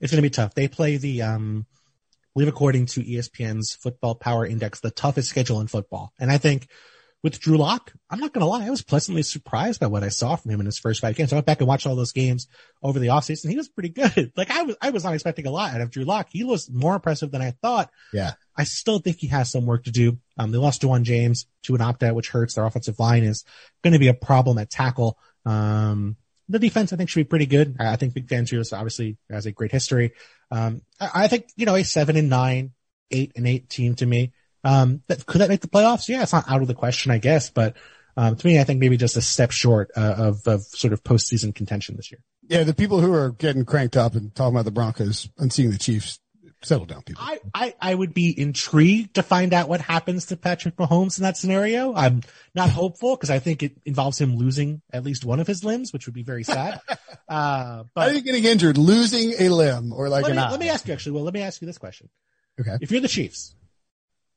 it's going to be tough. They play the, um, I believe according to E S P N's Football Power Index, the toughest schedule in football. And I think, with Drew Lock, I'm not going to lie, I was pleasantly surprised by what I saw from him in his first five games. I went back and watched all those games over the offseason. He was pretty good. Like I was, I was not expecting a lot out of Drew Lock. He was more impressive than I thought. Yeah. I still think he has some work to do. Um, they lost Juwan James to an opt-out, which hurts. Their offensive line is going to be a problem at tackle. Um, the defense, I think, should be pretty good. I think Big Fangio obviously has a great history. Um, I, I think, you know, a seven and nine, eight and eight team to me. Um, that, could that make the playoffs? Yeah, it's not out of the question, I guess. But um, to me, I think maybe just a step short uh, of, of sort of postseason contention this year. Yeah, the people who are getting cranked up and talking about the Broncos and seeing the Chiefs, settle down, people. I, I, I would be intrigued to find out what happens to Patrick Mahomes in that scenario. I'm not hopeful because I think it involves him losing at least one of his limbs, which would be very sad. uh, but, How are you getting injured? Losing a limb or like let an me, eye? Let me ask you, actually. Well, let me ask you this question. Okay. If you're the Chiefs,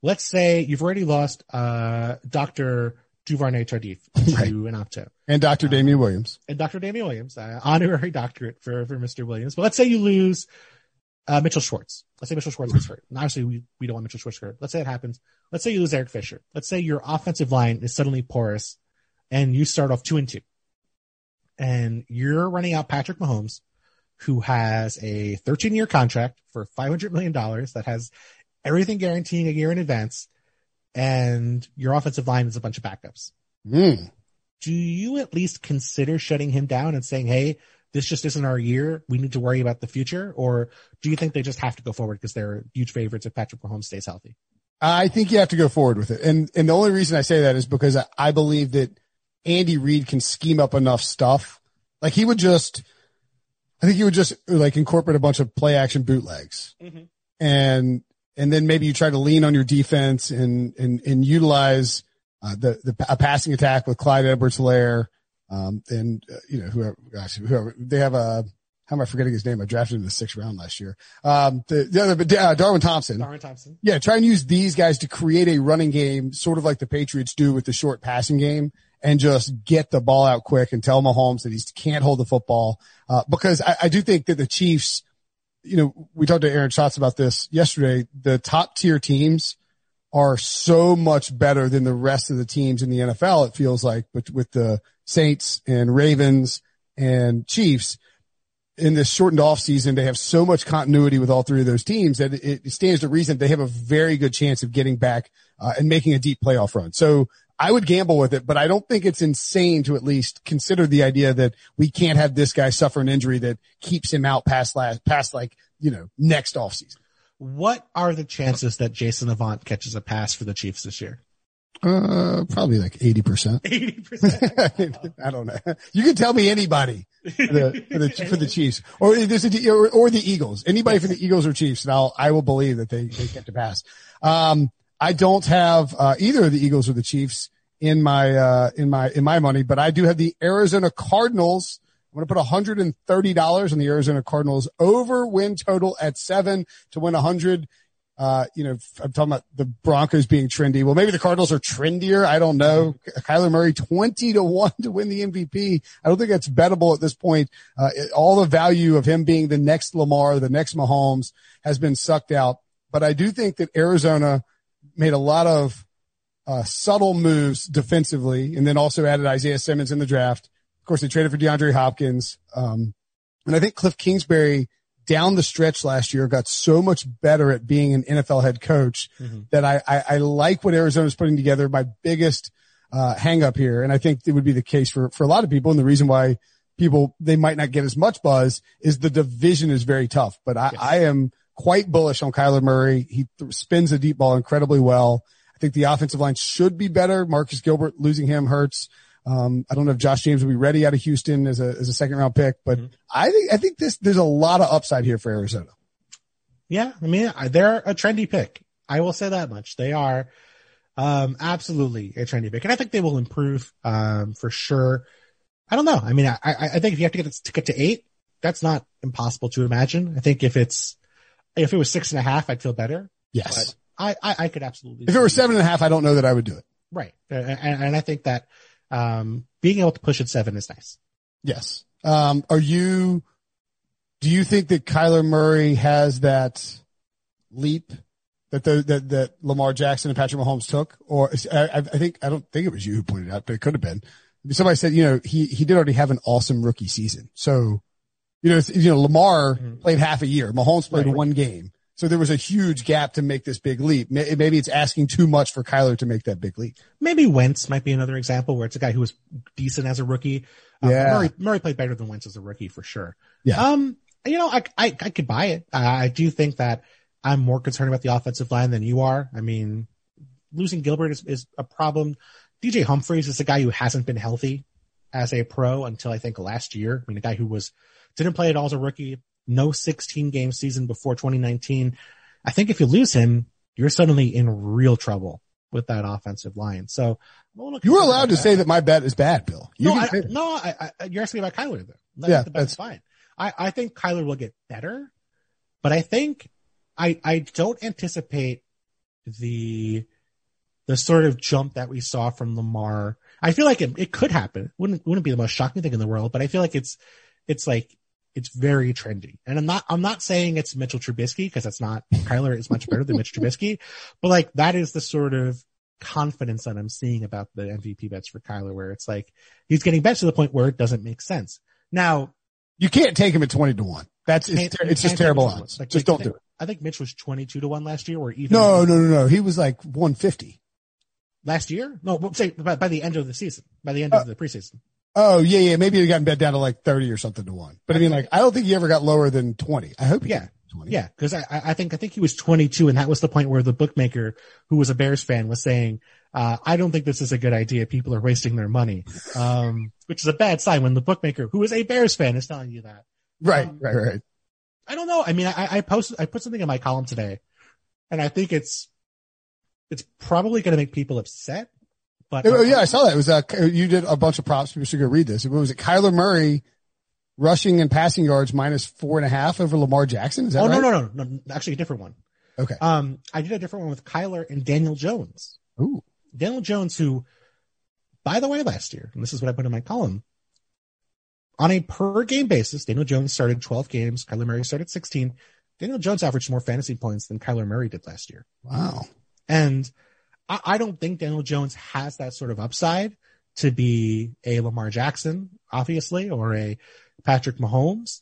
let's say you've already lost uh Doctor Duvarney Tardif right. to an opt-out. And Doctor Um, Damian Williams. And Doctor Damian Williams, uh, honorary doctorate for, for Mister Williams. But let's say you lose uh Mitchell Schwartz. Let's say Mitchell Schwartz gets hurt. And obviously, we, we don't want Mitchell Schwartz hurt. Let's say it happens. Let's say you lose Eric Fisher. Let's say your offensive line is suddenly porous, and you start off two and two. And you're running out Patrick Mahomes, who has a thirteen-year contract for five hundred million dollars that has everything guaranteeing a year in advance, and your offensive line is a bunch of backups. Mm. Do you at least consider shutting him down and saying, hey, this just isn't our year. We need to worry about the future. Or do you think they just have to go forward because they're huge favorites if Patrick Mahomes stays healthy? I think you have to go forward with it. And and the only reason I say that is because I, I believe that Andy Reid can scheme up enough stuff. Like he would just, I think he would just like incorporate a bunch of play action bootlegs. Mm-hmm. And, And then maybe you try to lean on your defense and and and utilize uh, the the a passing attack with Clyde Edwards-Helaire, um, and uh, you know whoever, gosh, whoever they have a how am I forgetting his name? I drafted him in the sixth round last year. Um, the, the other, but uh, Darwin Thompson. Darwin Thompson. Yeah, try and use these guys to create a running game, sort of like the Patriots do with the short passing game, and just get the ball out quick and tell Mahomes that he can't hold the football. Uh, because I, I do think that the Chiefs, you know, we talked to Aaron Schatz about this yesterday. The top tier teams are so much better than the rest of the teams in the N F L, it feels like, but with the Saints and Ravens and Chiefs. In this shortened offseason, they have so much continuity with all three of those teams that it stands to reason they have a very good chance of getting back uh, and making a deep playoff run. So I would gamble with it, but I don't think it's insane to at least consider the idea that we can't have this guy suffer an injury that keeps him out past last, past like, you know, next offseason. What are the chances that Jason Avant catches a pass for the Chiefs this year? Uh, probably like eighty percent. eighty percent. I don't know. You can tell me anybody for the, for the, for the Chiefs or, this, or, or the Eagles, anybody for the Eagles or Chiefs. And I'll, I will believe that they, they get to pass. Um, I don't have, uh, either of the Eagles or the Chiefs in my, uh, in my, in my money, but I do have the Arizona Cardinals. I'm going to put one hundred thirty dollars on the Arizona Cardinals over win total at seven to win one hundred. Uh, you know, I'm talking about the Broncos being trendy. Well, maybe the Cardinals are trendier. I don't know. Kyler Murray twenty to one to win the M V P. I don't think that's bettable at this point. Uh, it, all the value of him being the next Lamar, the next Mahomes has been sucked out. But I do think that Arizona made a lot of, uh, subtle moves defensively and then also added Isaiah Simmons in the draft. Of course, they traded for DeAndre Hopkins. Um, and I think Cliff Kingsbury down the stretch last year got so much better at being an N F L head coach mm-hmm. that I, I, I like what Arizona's putting together. My biggest, uh, hang up here. And I think it would be the case for, for a lot of people. And the reason why people, they might not get as much buzz is the division is very tough, but I, yes. I am quite bullish on Kyler Murray. He th- spins a deep ball incredibly well. I think the offensive line should be better. Marcus Gilbert, losing him hurts. Um, I don't know if Josh James will be ready out of Houston as a, as a second round pick, but mm-hmm. I think, I think this, there's a lot of upside here for Arizona. Yeah. I mean, they're a trendy pick. I will say that much. They are, um, absolutely a trendy pick. And I think they will improve, um, for sure. I don't know. I mean, I, I think if you have to get to get to eight, that's not impossible to imagine. I think if it's, if it was six and a half, I'd feel better. Yes. I, I, I could absolutely. If it were seven and a half, I don't know that I would do it. Right. And, and I think that, Um, being able to push at seven is nice. Yes. Um, are you, do you think that Kyler Murray has that leap that the, that, that Lamar Jackson and Patrick Mahomes took? Or I, I think, I don't think it was you who pointed out, but it could have been. Somebody said, you know, he, he did already have an awesome rookie season. So, you know, you know, Lamar mm-hmm. played half a year. Mahomes played right. one game. So there was a huge gap to make this big leap. Maybe it's asking too much for Kyler to make that big leap. Maybe Wentz might be another example where it's a guy who was decent as a rookie. Um, yeah. Murray, Murray played better than Wentz as a rookie for sure. Yeah. Um, you know, I, I, I could buy it. I, I do think that I'm more concerned about the offensive line than you are. I mean, losing Gilbert is, is a problem. D J Humphreys is a guy who hasn't been healthy as a pro until I think last year. I mean, a guy who was, didn't play at all as a rookie. No sixteen game season before twenty nineteen. I think if you lose him, you're suddenly in real trouble with that offensive line. So you were allowed to that. say that my bet is bad, Bill. You no, I, no I, I, you're asking about Kyler though. That's yeah, the that's fine. I, I think Kyler will get better, but I think I, I don't anticipate the the sort of jump that we saw from Lamar. I feel like it, it could happen. Wouldn't wouldn't be the most shocking thing in the world, but I feel like it's it's like. It's very trendy. And I'm not, I'm not saying it's Mitchell Trubisky because that's not, Kyler is much better than Mitch Trubisky, but like that is the sort of confidence that I'm seeing about the M V P bets for Kyler where it's like he's getting bets to the point where it doesn't make sense. Now you can't take him at twenty to one. That's, it's, ter- it's just terrible odds. Like, just like, don't think, do it. I think Mitch was twenty-two to one last year or even. No, no, no, no. He was like one fifty. Last year? No, we'll say by, by the end of the season, by the end uh, of the preseason. Oh, yeah, yeah. Maybe he got in bed down to like thirty or something to one. But I mean, like, I don't think he ever got lower than twenty. I hope he yeah. twenty. Yeah, because I, I think I think he was twenty-two, and that was the point where the bookmaker, who was a Bears fan, was saying, uh, I don't think this is a good idea. People are wasting their money, um, which is a bad sign when the bookmaker, who is a Bears fan, is telling you that. Right, um, right, right. I don't know. I mean, I, I, posted, I put something in my column today, and I think it's it's probably going to make people upset. But, oh, yeah, I saw that. It was uh, you did a bunch of props. People should go read this. It was it Kyler Murray rushing and passing yards minus four and a half over Lamar Jackson? Is that oh, right? no, no, no, no. Actually, a different one. Okay. Um, I did a different one with Kyler and Daniel Jones. Ooh. Daniel Jones, who, by the way, last year, and this is what I put in my column, on a per-game basis, Daniel Jones started twelve games. Kyler Murray started sixteen. Daniel Jones averaged more fantasy points than Kyler Murray did last year. Wow. And I, I don't think Daniel Jones has that sort of upside to be a Lamar Jackson, obviously, or a Patrick Mahomes.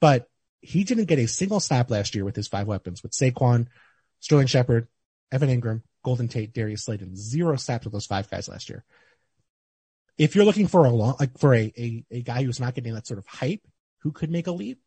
But he didn't get a single snap last year with his five weapons, with Saquon, Sterling Shepard, Evan Ingram, Golden Tate, Darius Slayton. Zero snaps with those five guys last year. If you're looking for a long, like for a, a, a guy who's not getting that sort of hype, who could make a leap,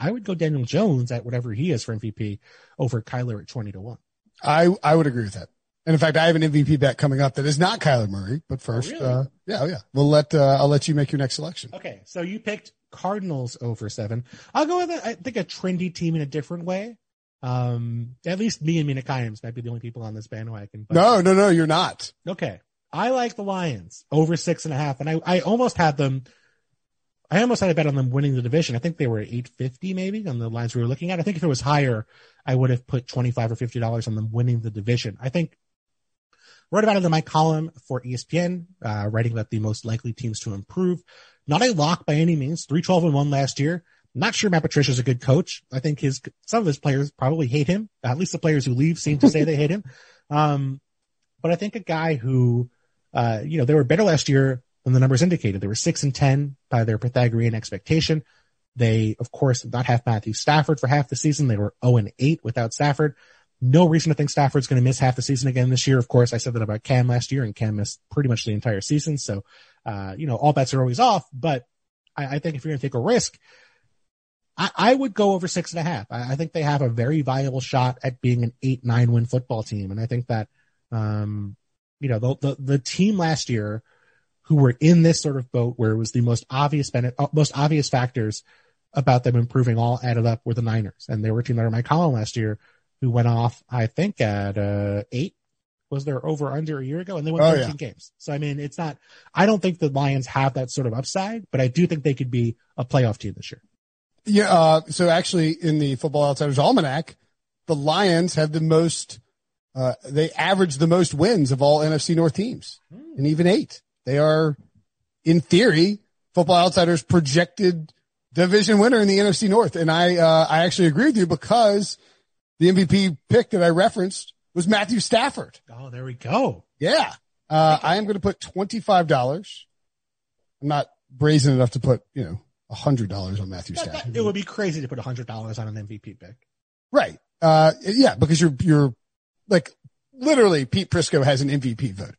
I would go Daniel Jones at whatever he is for M V P over Kyler at twenty to one. I, I would agree with that. And in fact, I have an M V P bet coming up that is not Kyler Murray, but first, oh, really? uh, yeah, yeah, we'll let, uh, I'll let you make your next selection. Okay. So you picked Cardinals over seven. I'll go with, a, I think, a trendy team in a different way. Um, at least me and Mina Kimes might be the only people on this bandwagon. But... No, no, no, you're not. Okay. I like the Lions over six and a half. And I, I almost had them, I almost had a bet on them winning the division. I think they were at eight fifty maybe on the lines we were looking at. I think if it was higher, I would have put twenty-five or fifty dollars on them winning the division. I think wrote about it in my column for E S P N, uh, writing about the most likely teams to improve. Not a lock by any means. three twelve and one last year. Not sure Matt Patricia's a good coach. I think his, some of his players probably hate him. At least the players who leave seem to say they hate him. Um, but I think a guy who, uh, you know, they were better last year than the numbers indicated. They were six and ten by their Pythagorean expectation. They, of course, did not have Matthew Stafford for half the season. They were zero and eight without Stafford. No reason to think Stafford's going to miss half the season again this year. Of course, I said that about Cam last year, and Cam missed pretty much the entire season. So, uh, you know, all bets are always off. But I, I think if you're going to take a risk, I, I would go over six and a half. I, I think they have a very viable shot at being an eight, nine win football team. And I think that, um, you know, the, the, the team last year who were in this sort of boat where it was the most obvious benefit, most obvious factors about them improving all added up were the Niners. And they were a team that were my column last year who went off, I think, at uh, eight was their over under a year ago, and they won oh, thirteen yeah. games. So, I mean, it's not – I don't think the Lions have that sort of upside, but I do think they could be a playoff team this year. Yeah, uh, so actually in the Football Outsiders Almanac, the Lions have the most uh, – they average the most wins of all N F C North teams, mm. and even eight. They are, in theory, Football Outsiders' projected division winner in the N F C North. And I uh, I actually agree with you because the M V P pick that I referenced was Matthew Stafford. Oh, there we go. Yeah. Uh, I am going to put twenty-five dollars. I'm not brazen enough to put, you know, one hundred dollars on Matthew that, Stafford. That, it would be crazy to put one hundred dollars on an M V P pick. Right. Uh, yeah, because you're, you're like, literally Pete Prisco has an M V P vote.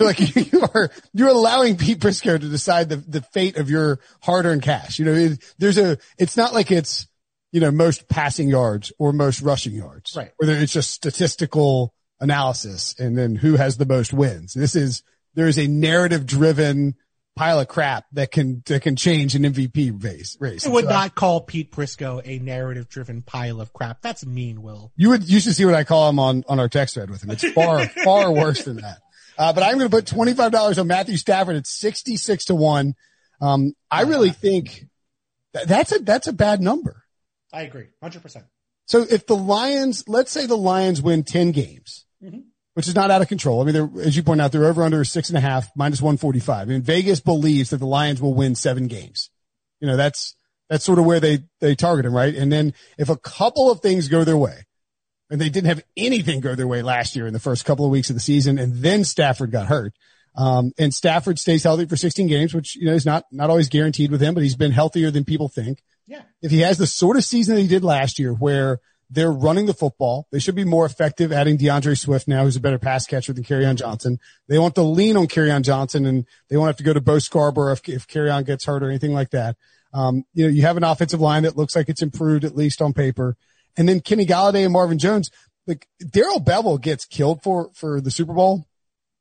Like you are, you're allowing Pete Prisco to decide the, the fate of your hard-earned cash. You know, it, there's a, it's not like it's, you know, most passing yards or most rushing yards. Right. Whether it's just statistical analysis and then who has the most wins. This is, there is a narrative-driven pile of crap that can, that can change an M V P race. race. I would so, not call Pete Prisco a narrative-driven pile of crap. That's mean, Will. You would, you should see what I call him on, on our text thread with him. It's far, far worse than that. Uh, but I'm going to put twenty-five dollars on Matthew Stafford at sixty-six to one. Um, I really think th- that's a, that's a bad number. I agree. one hundred percent. So if the Lions, let's say the Lions win ten games, mm-hmm. which is not out of control. I mean, as you point out, they're over under six and a half minus one forty-five. I mean, Vegas believes that the Lions will win seven games. You know, that's, that's sort of where they, they target them, right? And then if a couple of things go their way, and they didn't have anything go their way last year in the first couple of weeks of the season. And then Stafford got hurt. Um, and Stafford stays healthy for sixteen games, which, you know, is not, not always guaranteed with him, but he's been healthier than people think. Yeah. If he has the sort of season that he did last year where they're running the football, they should be more effective adding DeAndre Swift now, who's a better pass catcher than Kerryon Johnson. They want to lean on Kerryon Johnson and they won't have to go to Bo Scarborough if, if Kerryon gets hurt or anything like that. Um, you know, you have an offensive line that looks like it's improved, at least on paper. And then Kenny Galladay and Marvin Jones, like Darrell Bevell gets killed for, for the Super Bowl.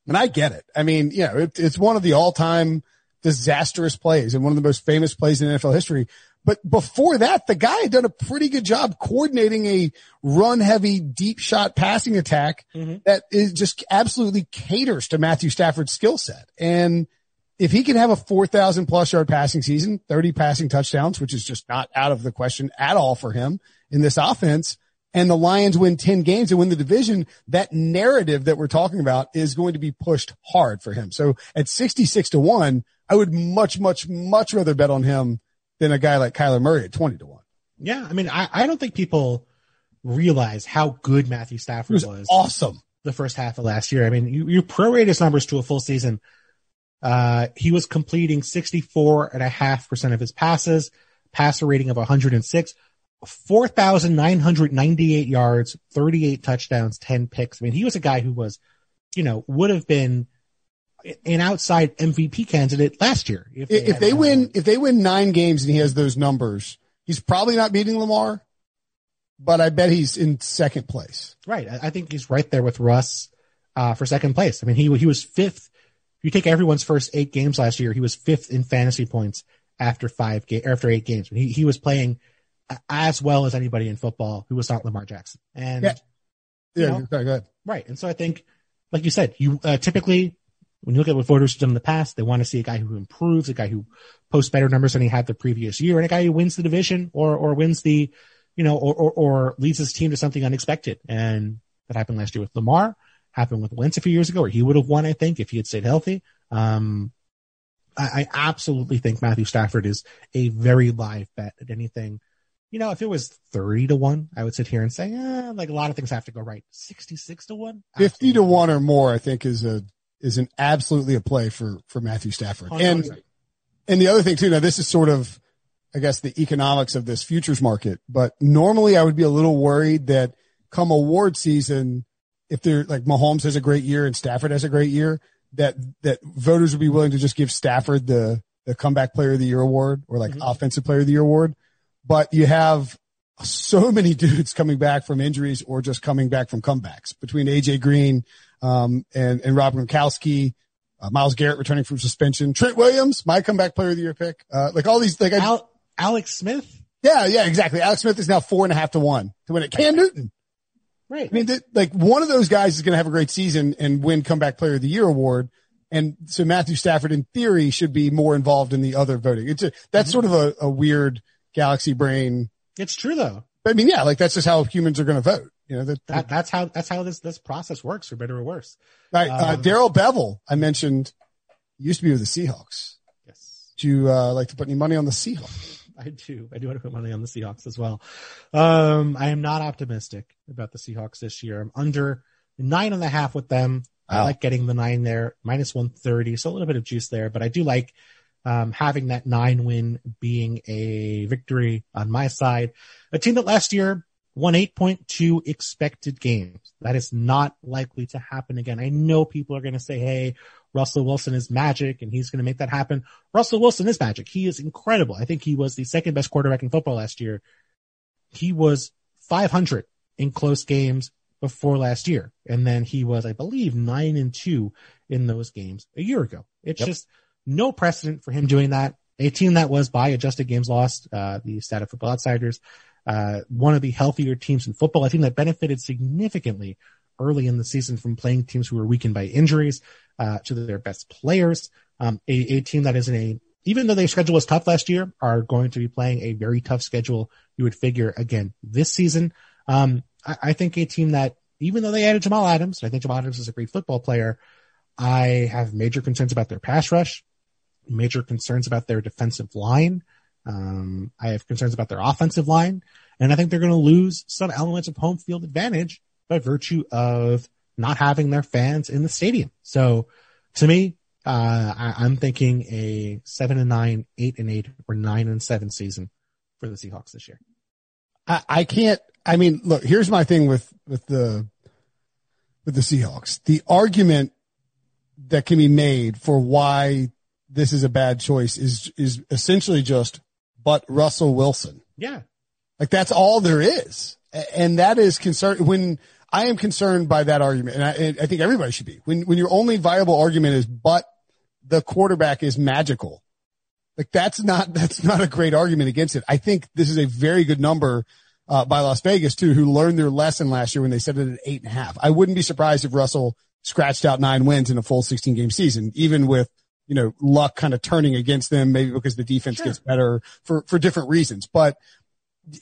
And I get it. I mean, you know, it, it's one of the all time disastrous plays and one of the most famous plays in N F L history. But before that, the guy had done a pretty good job coordinating a run heavy, deep shot passing attack mm-hmm. that is just absolutely caters to Matthew Stafford's skill set. And if he can have a four thousand plus yard passing season, thirty passing touchdowns, which is just not out of the question at all for him in this offense, and the Lions win ten games and win the division, that narrative that we're talking about is going to be pushed hard for him. So at sixty-six to one, I would much, much, much rather bet on him than a guy like Kyler Murray at twenty to one. Yeah. I mean, I, I don't think people realize how good Matthew Stafford was. It was awesome. the first half of last year. I mean, you, you prorate his numbers to a full season. Uh, he was completing sixty-four point five percent of his passes, passer rating of one hundred six, four thousand nine hundred ninety-eight yards, thirty-eight touchdowns, ten picks. I mean, he was a guy who was, you know, would have been an outside M V P candidate last year. If they, if they win, if they win nine games and he has those numbers, he's probably not beating Lamar, but I bet he's in second place. Right. I think he's right there with Russ, uh, for second place. I mean, he, he was fifth. If you take everyone's first eight games last year, he was fifth in fantasy points after five ga- after eight games. He, he was playing as well as anybody in football who was not Lamar Jackson. And yeah, yeah, you know, sorry, go ahead. Right. And so I think, like you said, you uh, typically, when you look at what voters have done in the past, they want to see a guy who improves, a guy who posts better numbers than he had the previous year, and a guy who wins the division or or wins the, you know, or or, or leads his team to something unexpected. And that happened last year with Lamar, happened with Wentz a few years ago, or he would have won, I think, if he had stayed healthy. Um, I, I absolutely think Matthew Stafford is a very live bet at anything. You know, if it was thirty to one, I would sit here and say, eh, like a lot of things have to go right. sixty-six to one? fifty to one or more, I think, is a is an absolutely a play for, for Matthew Stafford. Oh, no, and, right. and the other thing too, now this is sort of, I guess, the economics of this futures market, but normally I would be a little worried that come award season, if they're like Mahomes has a great year and Stafford has a great year, that, that voters would be willing to just give Stafford the, the comeback player of the year award or like mm-hmm. offensive player of the year award. But you have so many dudes coming back from injuries or just coming back from comebacks between A J Green, Um, and, and Rob Gronkowski, uh, Myles Garrett returning from suspension, Trent Williams, my comeback player of the year pick, uh, like all these, like I, Al- Alex Smith. Yeah, yeah, exactly. Alex Smith is now four and a half to one to win it. Cam Newton. Right. I mean, th- like one of those guys is going to have a great season and win comeback player of the year award. And so Matthew Stafford in theory should be more involved in the other voting. It's a, that's mm-hmm. sort of a, a weird galaxy brain. It's true though. But, I mean, yeah, like that's just how humans are going to vote. You know, that, that, that's how, that's how this, this process works, for better or worse. Right. Um, uh, Darrell Bevell, I mentioned, used to be with the Seahawks. Yes. Do you, uh, like to put any money on the Seahawks? I do. I do want to put money on the Seahawks as well. Um, I am not optimistic about the Seahawks this year. I'm under nine and a half with them. Wow. I like getting the nine there, minus one thirty. So a little bit of juice there, but I do like, um, having that nine win being a victory on my side. A team that last year won eight point two expected games. That is not likely to happen again. I know people are going to say, hey, Russell Wilson is magic and he's going to make that happen. Russell Wilson is magic. He is incredible. I think he was the second best quarterback in football last year. He was five hundred in close games before last year. And then he was, I believe, nine and two in those games a year ago. It's yep. just no precedent for him doing that. A team that was by adjusted games lost, uh, the stat of Football Outsiders, Uh, one of the healthier teams in football, a team that benefited significantly early in the season from playing teams who were weakened by injuries, uh, to their best players. Um, a, a team that is in a, even though their schedule was tough last year, are going to be playing a very tough schedule, you would figure, again this season. Um, I, I think a team that, even though they added Jamal Adams, and I think Jamal Adams is a great football player, I have major concerns about their pass rush, major concerns about their defensive line. Um, I have concerns about their offensive line, and I think they're going to lose some elements of home field advantage by virtue of not having their fans in the stadium. So to me, uh, I, I'm thinking a seven and nine, eight and eight, or nine and seven season for the Seahawks this year. I, I can't, I mean, look, here's my thing with, with the, with the Seahawks. The argument that can be made for why this is a bad choice is, is essentially just, but Russell Wilson. Yeah. Like that's all there is. And that is concern. When I am concerned by that argument, and I, and I think everybody should be, when, when your only viable argument is, but the quarterback is magical. Like that's not, that's not a great argument against it. I think this is a very good number, uh, by Las Vegas too, who learned their lesson last year when they set it at eight and a half. I wouldn't be surprised if Russell scratched out nine wins in a full sixteen game season, even with, you know, luck kind of turning against them, maybe because the defense sure. gets better for, for different reasons, but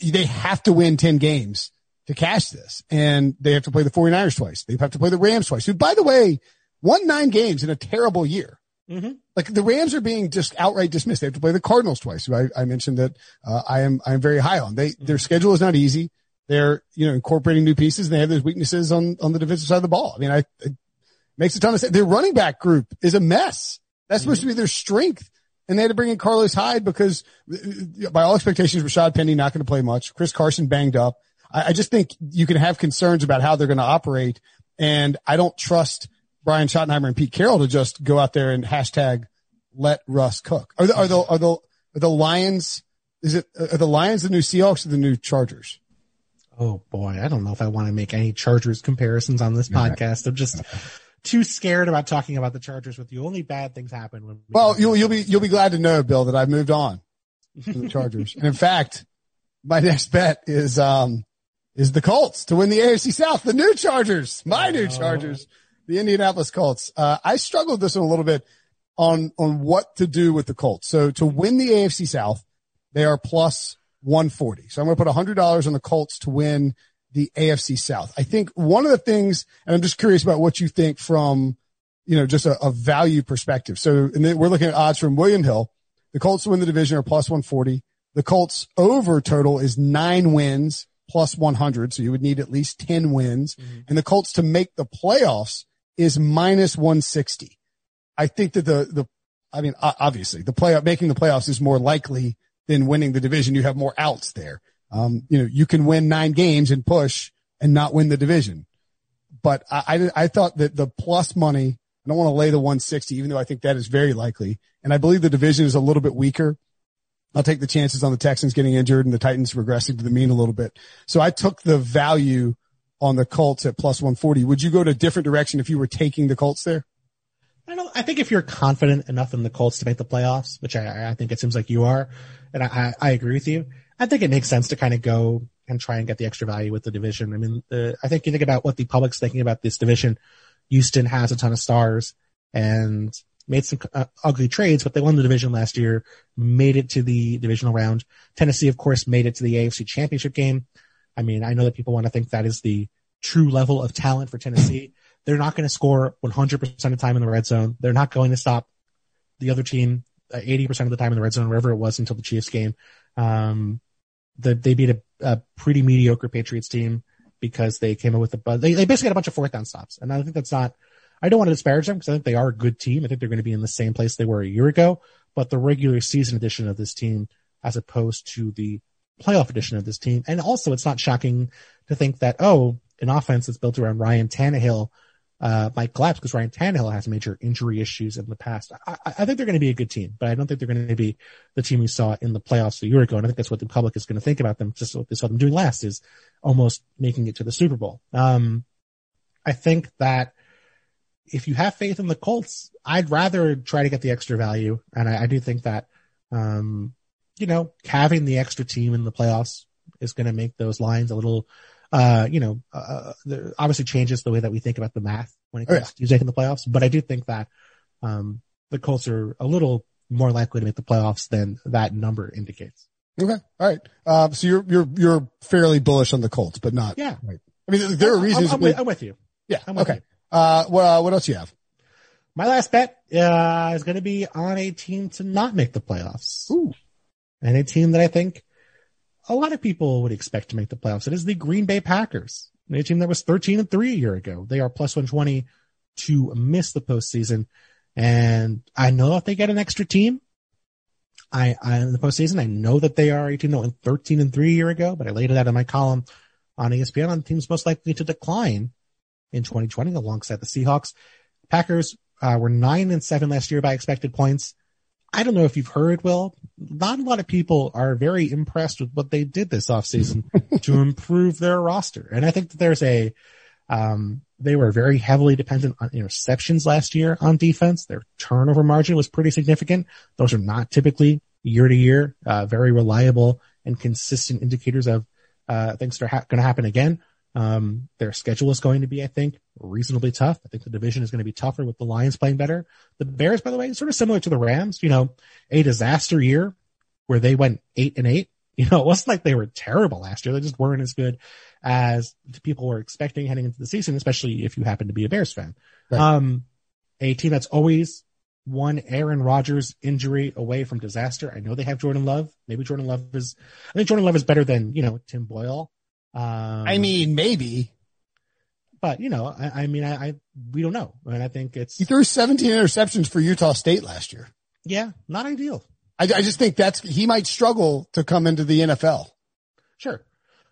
they have to win ten games to cash this. And they have to play the 49ers twice. They have to play the Rams twice, who, by the way, won nine games in a terrible year. Mm-hmm. Like the Rams are being just outright dismissed. They have to play the Cardinals twice, who I, I mentioned that, uh, I am, I'm very high on. They, mm-hmm. their schedule is not easy. they're, you know, incorporating new pieces, and they have those weaknesses on, on the defensive side of the ball. I mean, I, it makes a ton of sense. Their running back group is a mess. That's supposed to be their strength. And they had to bring in Carlos Hyde because by all expectations, Rashad Penny not going to play much. Chris Carson banged up. I, I just think you can have concerns about how they're going to operate. And I don't trust Brian Schottenheimer and Pete Carroll to just go out there and hashtag let Russ cook. Are the, are the, are the, are the Lions, is it, are the Lions the new Seahawks or the new Chargers? Oh boy. I don't know if I want to make any Chargers comparisons on this podcast. I'm just too scared about talking about the Chargers with you. Only bad things happen. When we well, you'll, you'll be, you'll be glad to know, Bill, that I've moved on to the Chargers. And in fact, my next bet is, um, is the Colts to win the A F C South, the new Chargers, my new oh. Chargers, the Indianapolis Colts. Uh, I struggled this one a little bit on, on what to do with the Colts. So to win the A F C South, they are plus one forty. So I'm going to put one hundred dollars on the Colts to win the A F C South. I think one of the things, and I'm just curious about what you think from, you know, just a, a value perspective. So, and then we're looking at odds from William Hill. The Colts to win the division are plus one forty. The Colts over total is nine wins plus one hundred. So you would need at least ten wins. Mm-hmm. And the Colts to make the playoffs is minus one sixty. I think that the, the, I mean, obviously the playoff, making the playoffs is more likely than winning the division. You have more outs there. Um, you know, you can win nine games and push and not win the division. But I, I, I thought that the plus money, I don't want to lay the one sixty, even though I think that is very likely. And I believe the division is a little bit weaker. I'll take the chances on the Texans getting injured and the Titans regressing to the mean a little bit. So I took the value on the Colts at plus one forty. Would you go to a different direction if you were taking the Colts there? I don't, I think if you're confident enough in the Colts to make the playoffs, which I, I think it seems like you are, and I, I agree with you, I think it makes sense to kind of go and try and get the extra value with the division. I mean, uh, I think you think about what the public's thinking about this division. Houston has a ton of stars and made some uh, ugly trades, but they won the division last year, made it to the divisional round. Tennessee, of course, made it to the A F C Championship game. I mean, I know that people want to think that is the true level of talent for Tennessee. They're not going to score one hundred percent of the time in the red zone. They're not going to stop the other team eighty percent of the time in the red zone, wherever it was until the Chiefs game. Um, the, they beat a, a pretty mediocre Patriots team because they came up with a, they, they basically had a bunch of fourth down stops. And I think that's not, I don't want to disparage them because I think they are a good team. I think they're going to be in the same place they were a year ago, but the regular season edition of this team as opposed to the playoff edition of this team. And also it's not shocking to think that, oh, an offense that's built around Ryan Tannehill Uh, might collapse because Ryan Tannehill has major injury issues in the past. I, I think they're going to be a good team, but I don't think they're going to be the team we saw in the playoffs a year ago. And I think that's what the public is going to think about them. Just what they saw them doing last is almost making it to the Super Bowl. Um, I think that if you have faith in the Colts, I'd rather try to get the extra value. And I, I do think that, um, you know, having the extra team in the playoffs is going to make those lines a little, Uh, you know, uh, there obviously changes the way that we think about the math when it comes oh, yeah. to Tuesday in the playoffs. But I do think that, um, the Colts are a little more likely to make the playoffs than that number indicates. Okay. All right. Um, so you're, you're, you're fairly bullish on the Colts, but not. Yeah. Right. I mean, there are reasons. I'm, I'm, with, I'm with you. Yeah. I'm with okay. You. Uh, well, what else do you have? My last bet, uh, is going to be on a team to not make the playoffs. Ooh. And a team that I think a lot of people would expect to make the playoffs. It is the Green Bay Packers, a team that was thirteen and three a year ago. They are plus one twenty to miss the postseason. And I know that they get an extra team I, I in the postseason. I know that they are a team that went thirteen and three a year ago, but I laid it out in my column on E S P N on teams most likely to decline in twenty twenty alongside the Seahawks. Packers uh, were nine and seven last year by expected points. I don't know if you've heard, Will, not a lot of people are very impressed with what they did this offseason to improve their roster. And I think that there's a, um, they were very heavily dependent on interceptions last year on defense. Their turnover margin was pretty significant. Those are not typically year to year, uh, very reliable and consistent indicators of, uh, things that are ha- going to happen again. Um, their schedule is going to be, I think, reasonably tough. I think the division is going to be tougher with the Lions playing better. The Bears, by the way, sort of similar to the Rams, you know, a disaster year where they went eight and eight. You know, it wasn't like they were terrible last year. They just weren't as good as people were expecting heading into the season, especially if you happen to be a Bears fan. Right. Um, a team that's always one Aaron Rodgers injury away from disaster. I know they have Jordan Love. Maybe Jordan Love is, I think Jordan Love is better than, you know, Tim Boyle. Um, I mean, maybe. But, you know, I, I mean, I, I we don't know. I mean, I think it's – He threw seventeen interceptions for Utah State last year. Yeah, not ideal. I, I just think that's – he might struggle to come into the N F L. Sure.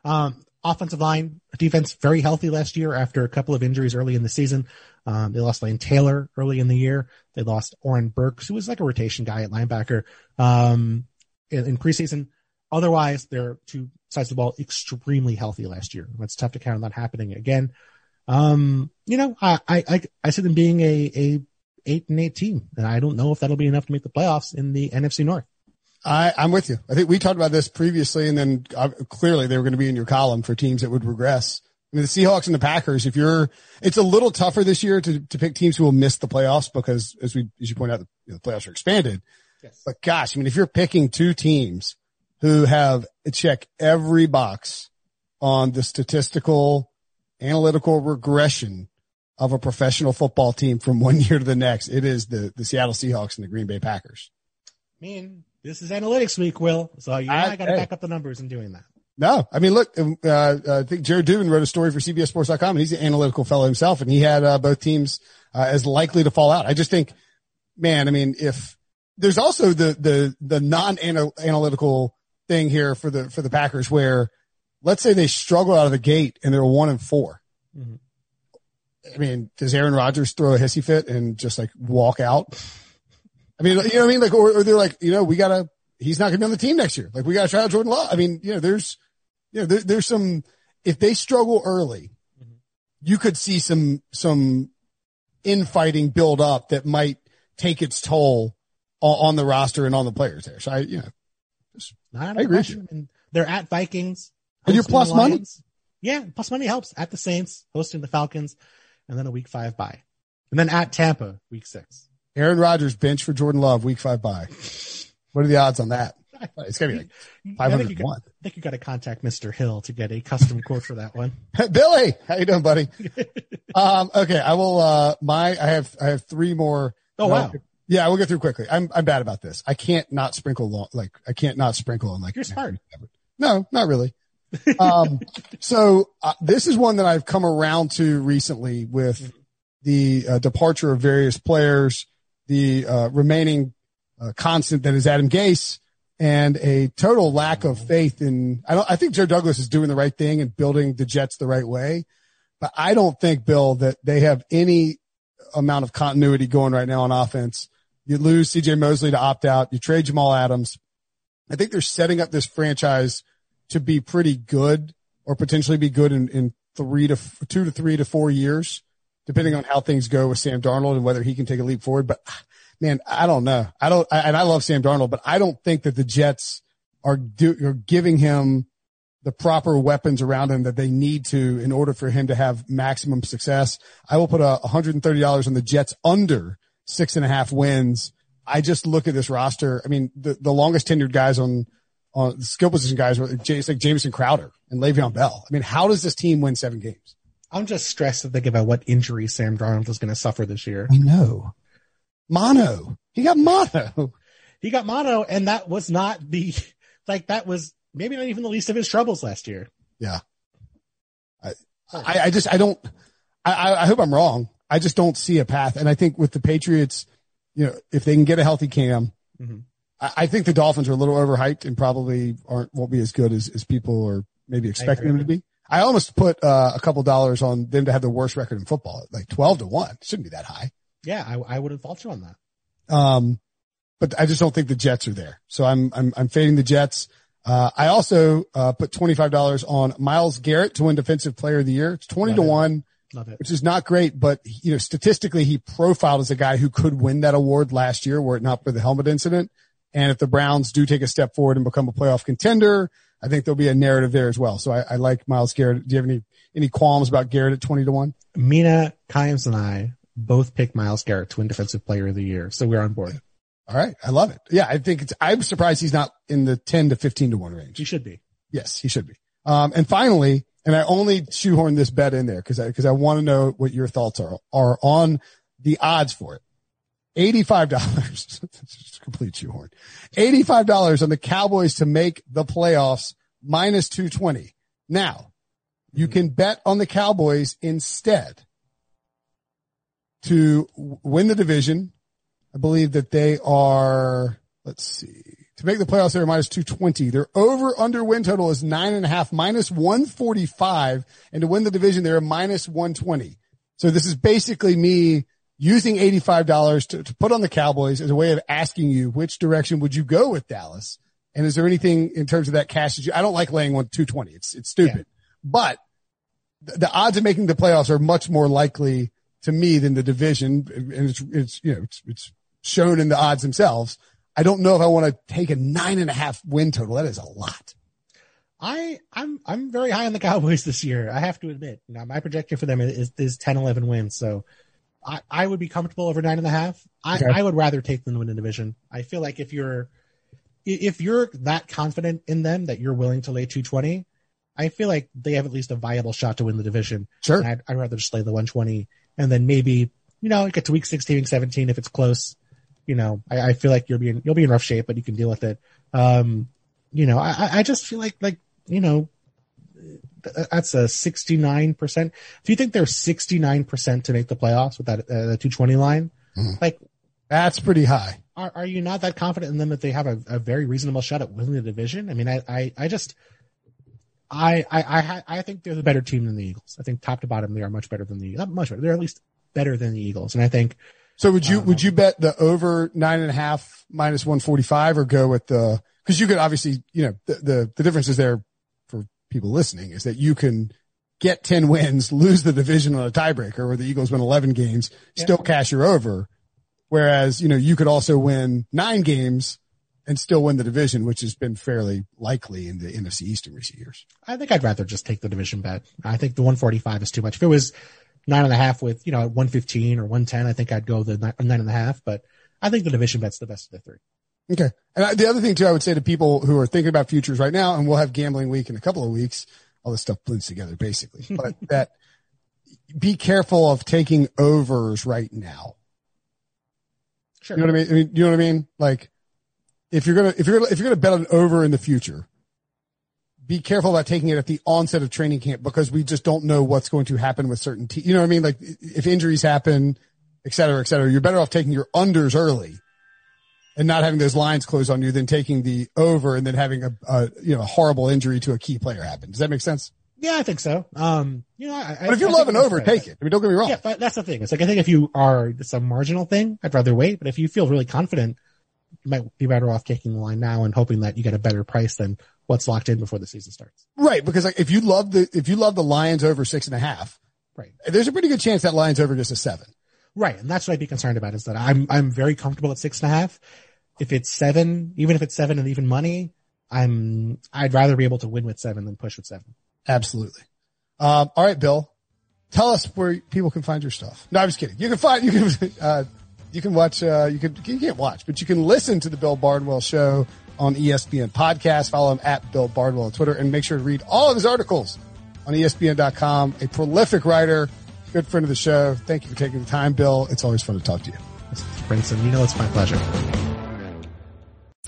Um, offensive line, defense, very healthy last year after a couple of injuries early in the season. Um, they lost Lane Taylor early in the year. They lost Oren Burks, who was like a rotation guy at linebacker um, in, in preseason. Otherwise, they're two sides of the ball extremely healthy last year. It's tough to count on that happening again. Um, you know, I, I, I, I see them being a, a eight and eight team, and I don't know if that'll be enough to make the playoffs in the N F C North. I, I'm with you. I think we talked about this previously, and then uh, clearly they were going to be in your column for teams that would regress. I mean, the Seahawks and the Packers, if you're, it's a little tougher this year to, to pick teams who will miss the playoffs because as we, as you point out, the, you know, the playoffs are expanded. Yes. But gosh, I mean, if you're picking two teams who have check every box on the statistical analytical regression of a professional football team from one year to the next, it is the, the Seattle Seahawks and the Green Bay Packers. I mean, this is analytics week, Will. So you I, I got to hey. back up the numbers in doing that. No, I mean, look, uh, I think Jared Dubin wrote a story for C B S Sports dot com, and he's an analytical fellow himself, and he had uh, both teams uh, as likely to fall out. I just think, man, I mean, if there's also the the the non-analytical thing here for the for the Packers where let's say they struggle out of the gate and they're one and four. Mm-hmm. I mean, does Aaron Rodgers throw a hissy fit and just like walk out? I mean, you know what I mean? Like, or, or they're like, you know, we gotta, he's not gonna be on the team next year. Like we gotta try out Jordan Love. I mean, you know, there's, you know, there, there's some, if they struggle early, mm-hmm. you could see some, some infighting build up that might take its toll on, on the roster and on the players there. So I, you know, just, I agree with you. And they're at Vikings. And your plus money? Yeah, plus money helps. At the Saints, hosting the Falcons, and then a week five bye. And then at Tampa, week six. Aaron Rodgers bench for Jordan Love, week five bye. What are the odds on that? It's going to be like five hundred to one. I think you got to contact Mister Hill to get a custom quote for that one. Billy, how you doing, buddy? um, okay, I will, uh, my, I have, I have three more. Oh, wow. I'll, yeah, we'll get through quickly. I'm, I'm bad about this. I can't not sprinkle, long, like, I can't not sprinkle. I'm like, you're smart. No, not really. um, so uh, this is one that I've come around to recently with mm-hmm. the uh, departure of various players, the uh, remaining uh, constant that is Adam Gase, and a total lack mm-hmm. of faith in. I don't. I think Joe Douglas is doing the right thing and building the Jets the right way, but I don't think, Bill, that they have any amount of continuity going right now on offense. You lose C J Mosley to opt out. You trade Jamal Adams. I think they're setting up this franchise to be pretty good or potentially be good in, in three to f- two to three to four years, depending on how things go with Sam Darnold and whether he can take a leap forward. But man, I don't know. I don't, I, and I love Sam Darnold, but I don't think that the Jets are, do, are giving him the proper weapons around him that they need to in order for him to have maximum success. I will put a one hundred thirty dollars on the Jets under six and a half wins. I just look at this roster. I mean, the, the longest tenured guys on, Uh, the skill position guys, it's like Jameson Crowder and Le'Veon Bell. I mean, how does this team win seven games? I'm just stressed to think about what injury Sam Darnold is going to suffer this year. I know. Mono. He got mono. He got mono, and that was not the, like, that was maybe not even the least of his troubles last year. Yeah. I, I, I just, I don't, I, I hope I'm wrong. I just don't see a path. And I think with the Patriots, you know, if they can get a healthy Cam, mm-hmm. I think the Dolphins are a little overhyped and probably aren't, won't be as good as, as people are maybe expecting them to be. I almost put uh, a couple dollars on them to have the worst record in football, like twelve to one. It shouldn't be that high. Yeah. I, I would have thought you on that. Um, but I just don't think the Jets are there. So I'm, I'm, I'm fading the Jets. Uh, I also uh, put twenty-five dollars on Myles Garrett to win defensive player of the year. It's twenty to one, Love it. Which is not great, but you know, statistically he profiled as a guy who could win that award last year were it not for the helmet incident. And if the Browns do take a step forward and become a playoff contender, I think there'll be a narrative there as well. So I, I like Myles Garrett. Do you have any, any qualms about Garrett at twenty to one? Mina, Kimes, and I both picked Myles Garrett to win defensive player of the year. So we're on board. All right. I love it. Yeah. I think it's, I'm surprised he's not in the ten to fifteen to one range. He should be. Yes, he should be. Um, and finally, and I only shoehorned this bet in there because I, because I want to know what your thoughts are, are on the odds for it. eighty-five dollars, just complete shoehorn, eighty-five dollars on the Cowboys to make the playoffs minus two twenty. Now, You can bet on the Cowboys instead to win the division. I believe that they are, let's see, to make the playoffs, they're minus two twenty. Their over-under win total is nine and a half, minus one forty-five. And to win the division, they're minus one twenty. So this is basically me using eighty-five dollars to, to put on the Cowboys as a way of asking you, which direction would you go with Dallas? And is there anything in terms of that cash that you, I don't like laying one two twenty. It's, it's stupid, yeah. But the, the odds of making the playoffs are much more likely to me than the division. And it's, it's, you know, it's, it's shown in the odds themselves. I don't know if I want to take a nine and a half win total. That is a lot. I, I'm, I'm very high on the Cowboys this year. I have to admit. Now my projection for them is, is ten, eleven wins. So I, I would be comfortable over nine and a half. I, okay. I would rather take them to win a division. I feel like if you're, if you're that confident in them that you're willing to lay two twenty, I feel like they have at least a viable shot to win the division. Sure. I'd, I'd rather just lay the one twenty and then maybe, you know, get to week sixteen, week seventeen if it's close. You know, I, I feel like you'll be in, you'll be in rough shape, but you can deal with it. Um, you know, I, I just feel like, like, you know, that's a sixty-nine percent. If you think they're sixty-nine percent to make the playoffs with that, uh, the two twenty line, mm. like that's pretty high. Are, are you not that confident in them that they have a, a very reasonable shot at winning the division? I mean, I, I, I just, I, I, I think they're the better team than the Eagles. I think top to bottom, they are much better than the Eagles. Not much better. They're at least better than the Eagles. And I think. So would you, um, would you bet the over nine and a half minus one forty-five or go with the, cause you could obviously, you know, the, the, the difference is there for people listening is that you can get ten wins, lose the division on a tiebreaker where the Eagles win eleven games, yeah. still cash your over. Whereas, you know, you could also win nine games and still win the division, which has been fairly likely in the N F C East in recent years. I think I'd rather just take the division bet. I think the one forty-five is too much. If it was nine and a half with, you know, one fifteen or one ten, I think I'd go the nine, nine and a half, but I think the division bet's the best of the three. Okay. And I, the other thing too, I would say to people who are thinking about futures right now, and we'll have gambling week in a couple of weeks, all this stuff blends together basically, but that be careful of taking overs right now. Sure. You know what I mean? I mean, you know what I mean? Like if you're going to, if you're going to, if you're going to bet on over in the future, be careful about taking it at the onset of training camp because we just don't know what's going to happen with certain teams. You know what I mean? Like if injuries happen, et cetera, et cetera, you're better off taking your unders early and not having those lines close on you than taking the over and then having a, a you know, horrible injury to a key player happen. Does that make sense? Yeah, I think so. Um, you know, I, but if you're loving over, take it. I mean, don't get me wrong. Yeah, but that's the thing. It's like, I think if you are some marginal thing, I'd rather wait. But if you feel really confident, you might be better off taking the line now and hoping that you get a better price than what's locked in before the season starts. Right. Because like, if you love the, if you love the Lions over six and a half, right, there's a pretty good chance that Lions over just a seven. Right. And that's what I'd be concerned about is that I'm, I'm very comfortable at six and a half. If it's seven, even if it's seven and even money, I'm, I'd rather be able to win with seven than push with seven. Absolutely. Um, all right, Bill, tell us where people can find your stuff. No, I'm just kidding. You can find, you can, uh, you can watch, uh, you can, you can't watch, but you can listen to the Bill Barnwell Show on E S P N podcast. Follow him at Bill Barnwell on Twitter and make sure to read all of his articles on E S P N dot com. A prolific writer, good friend of the show. Thank you for taking the time, Bill. It's always fun to talk to you. Mister Brinson, you know, it's my pleasure.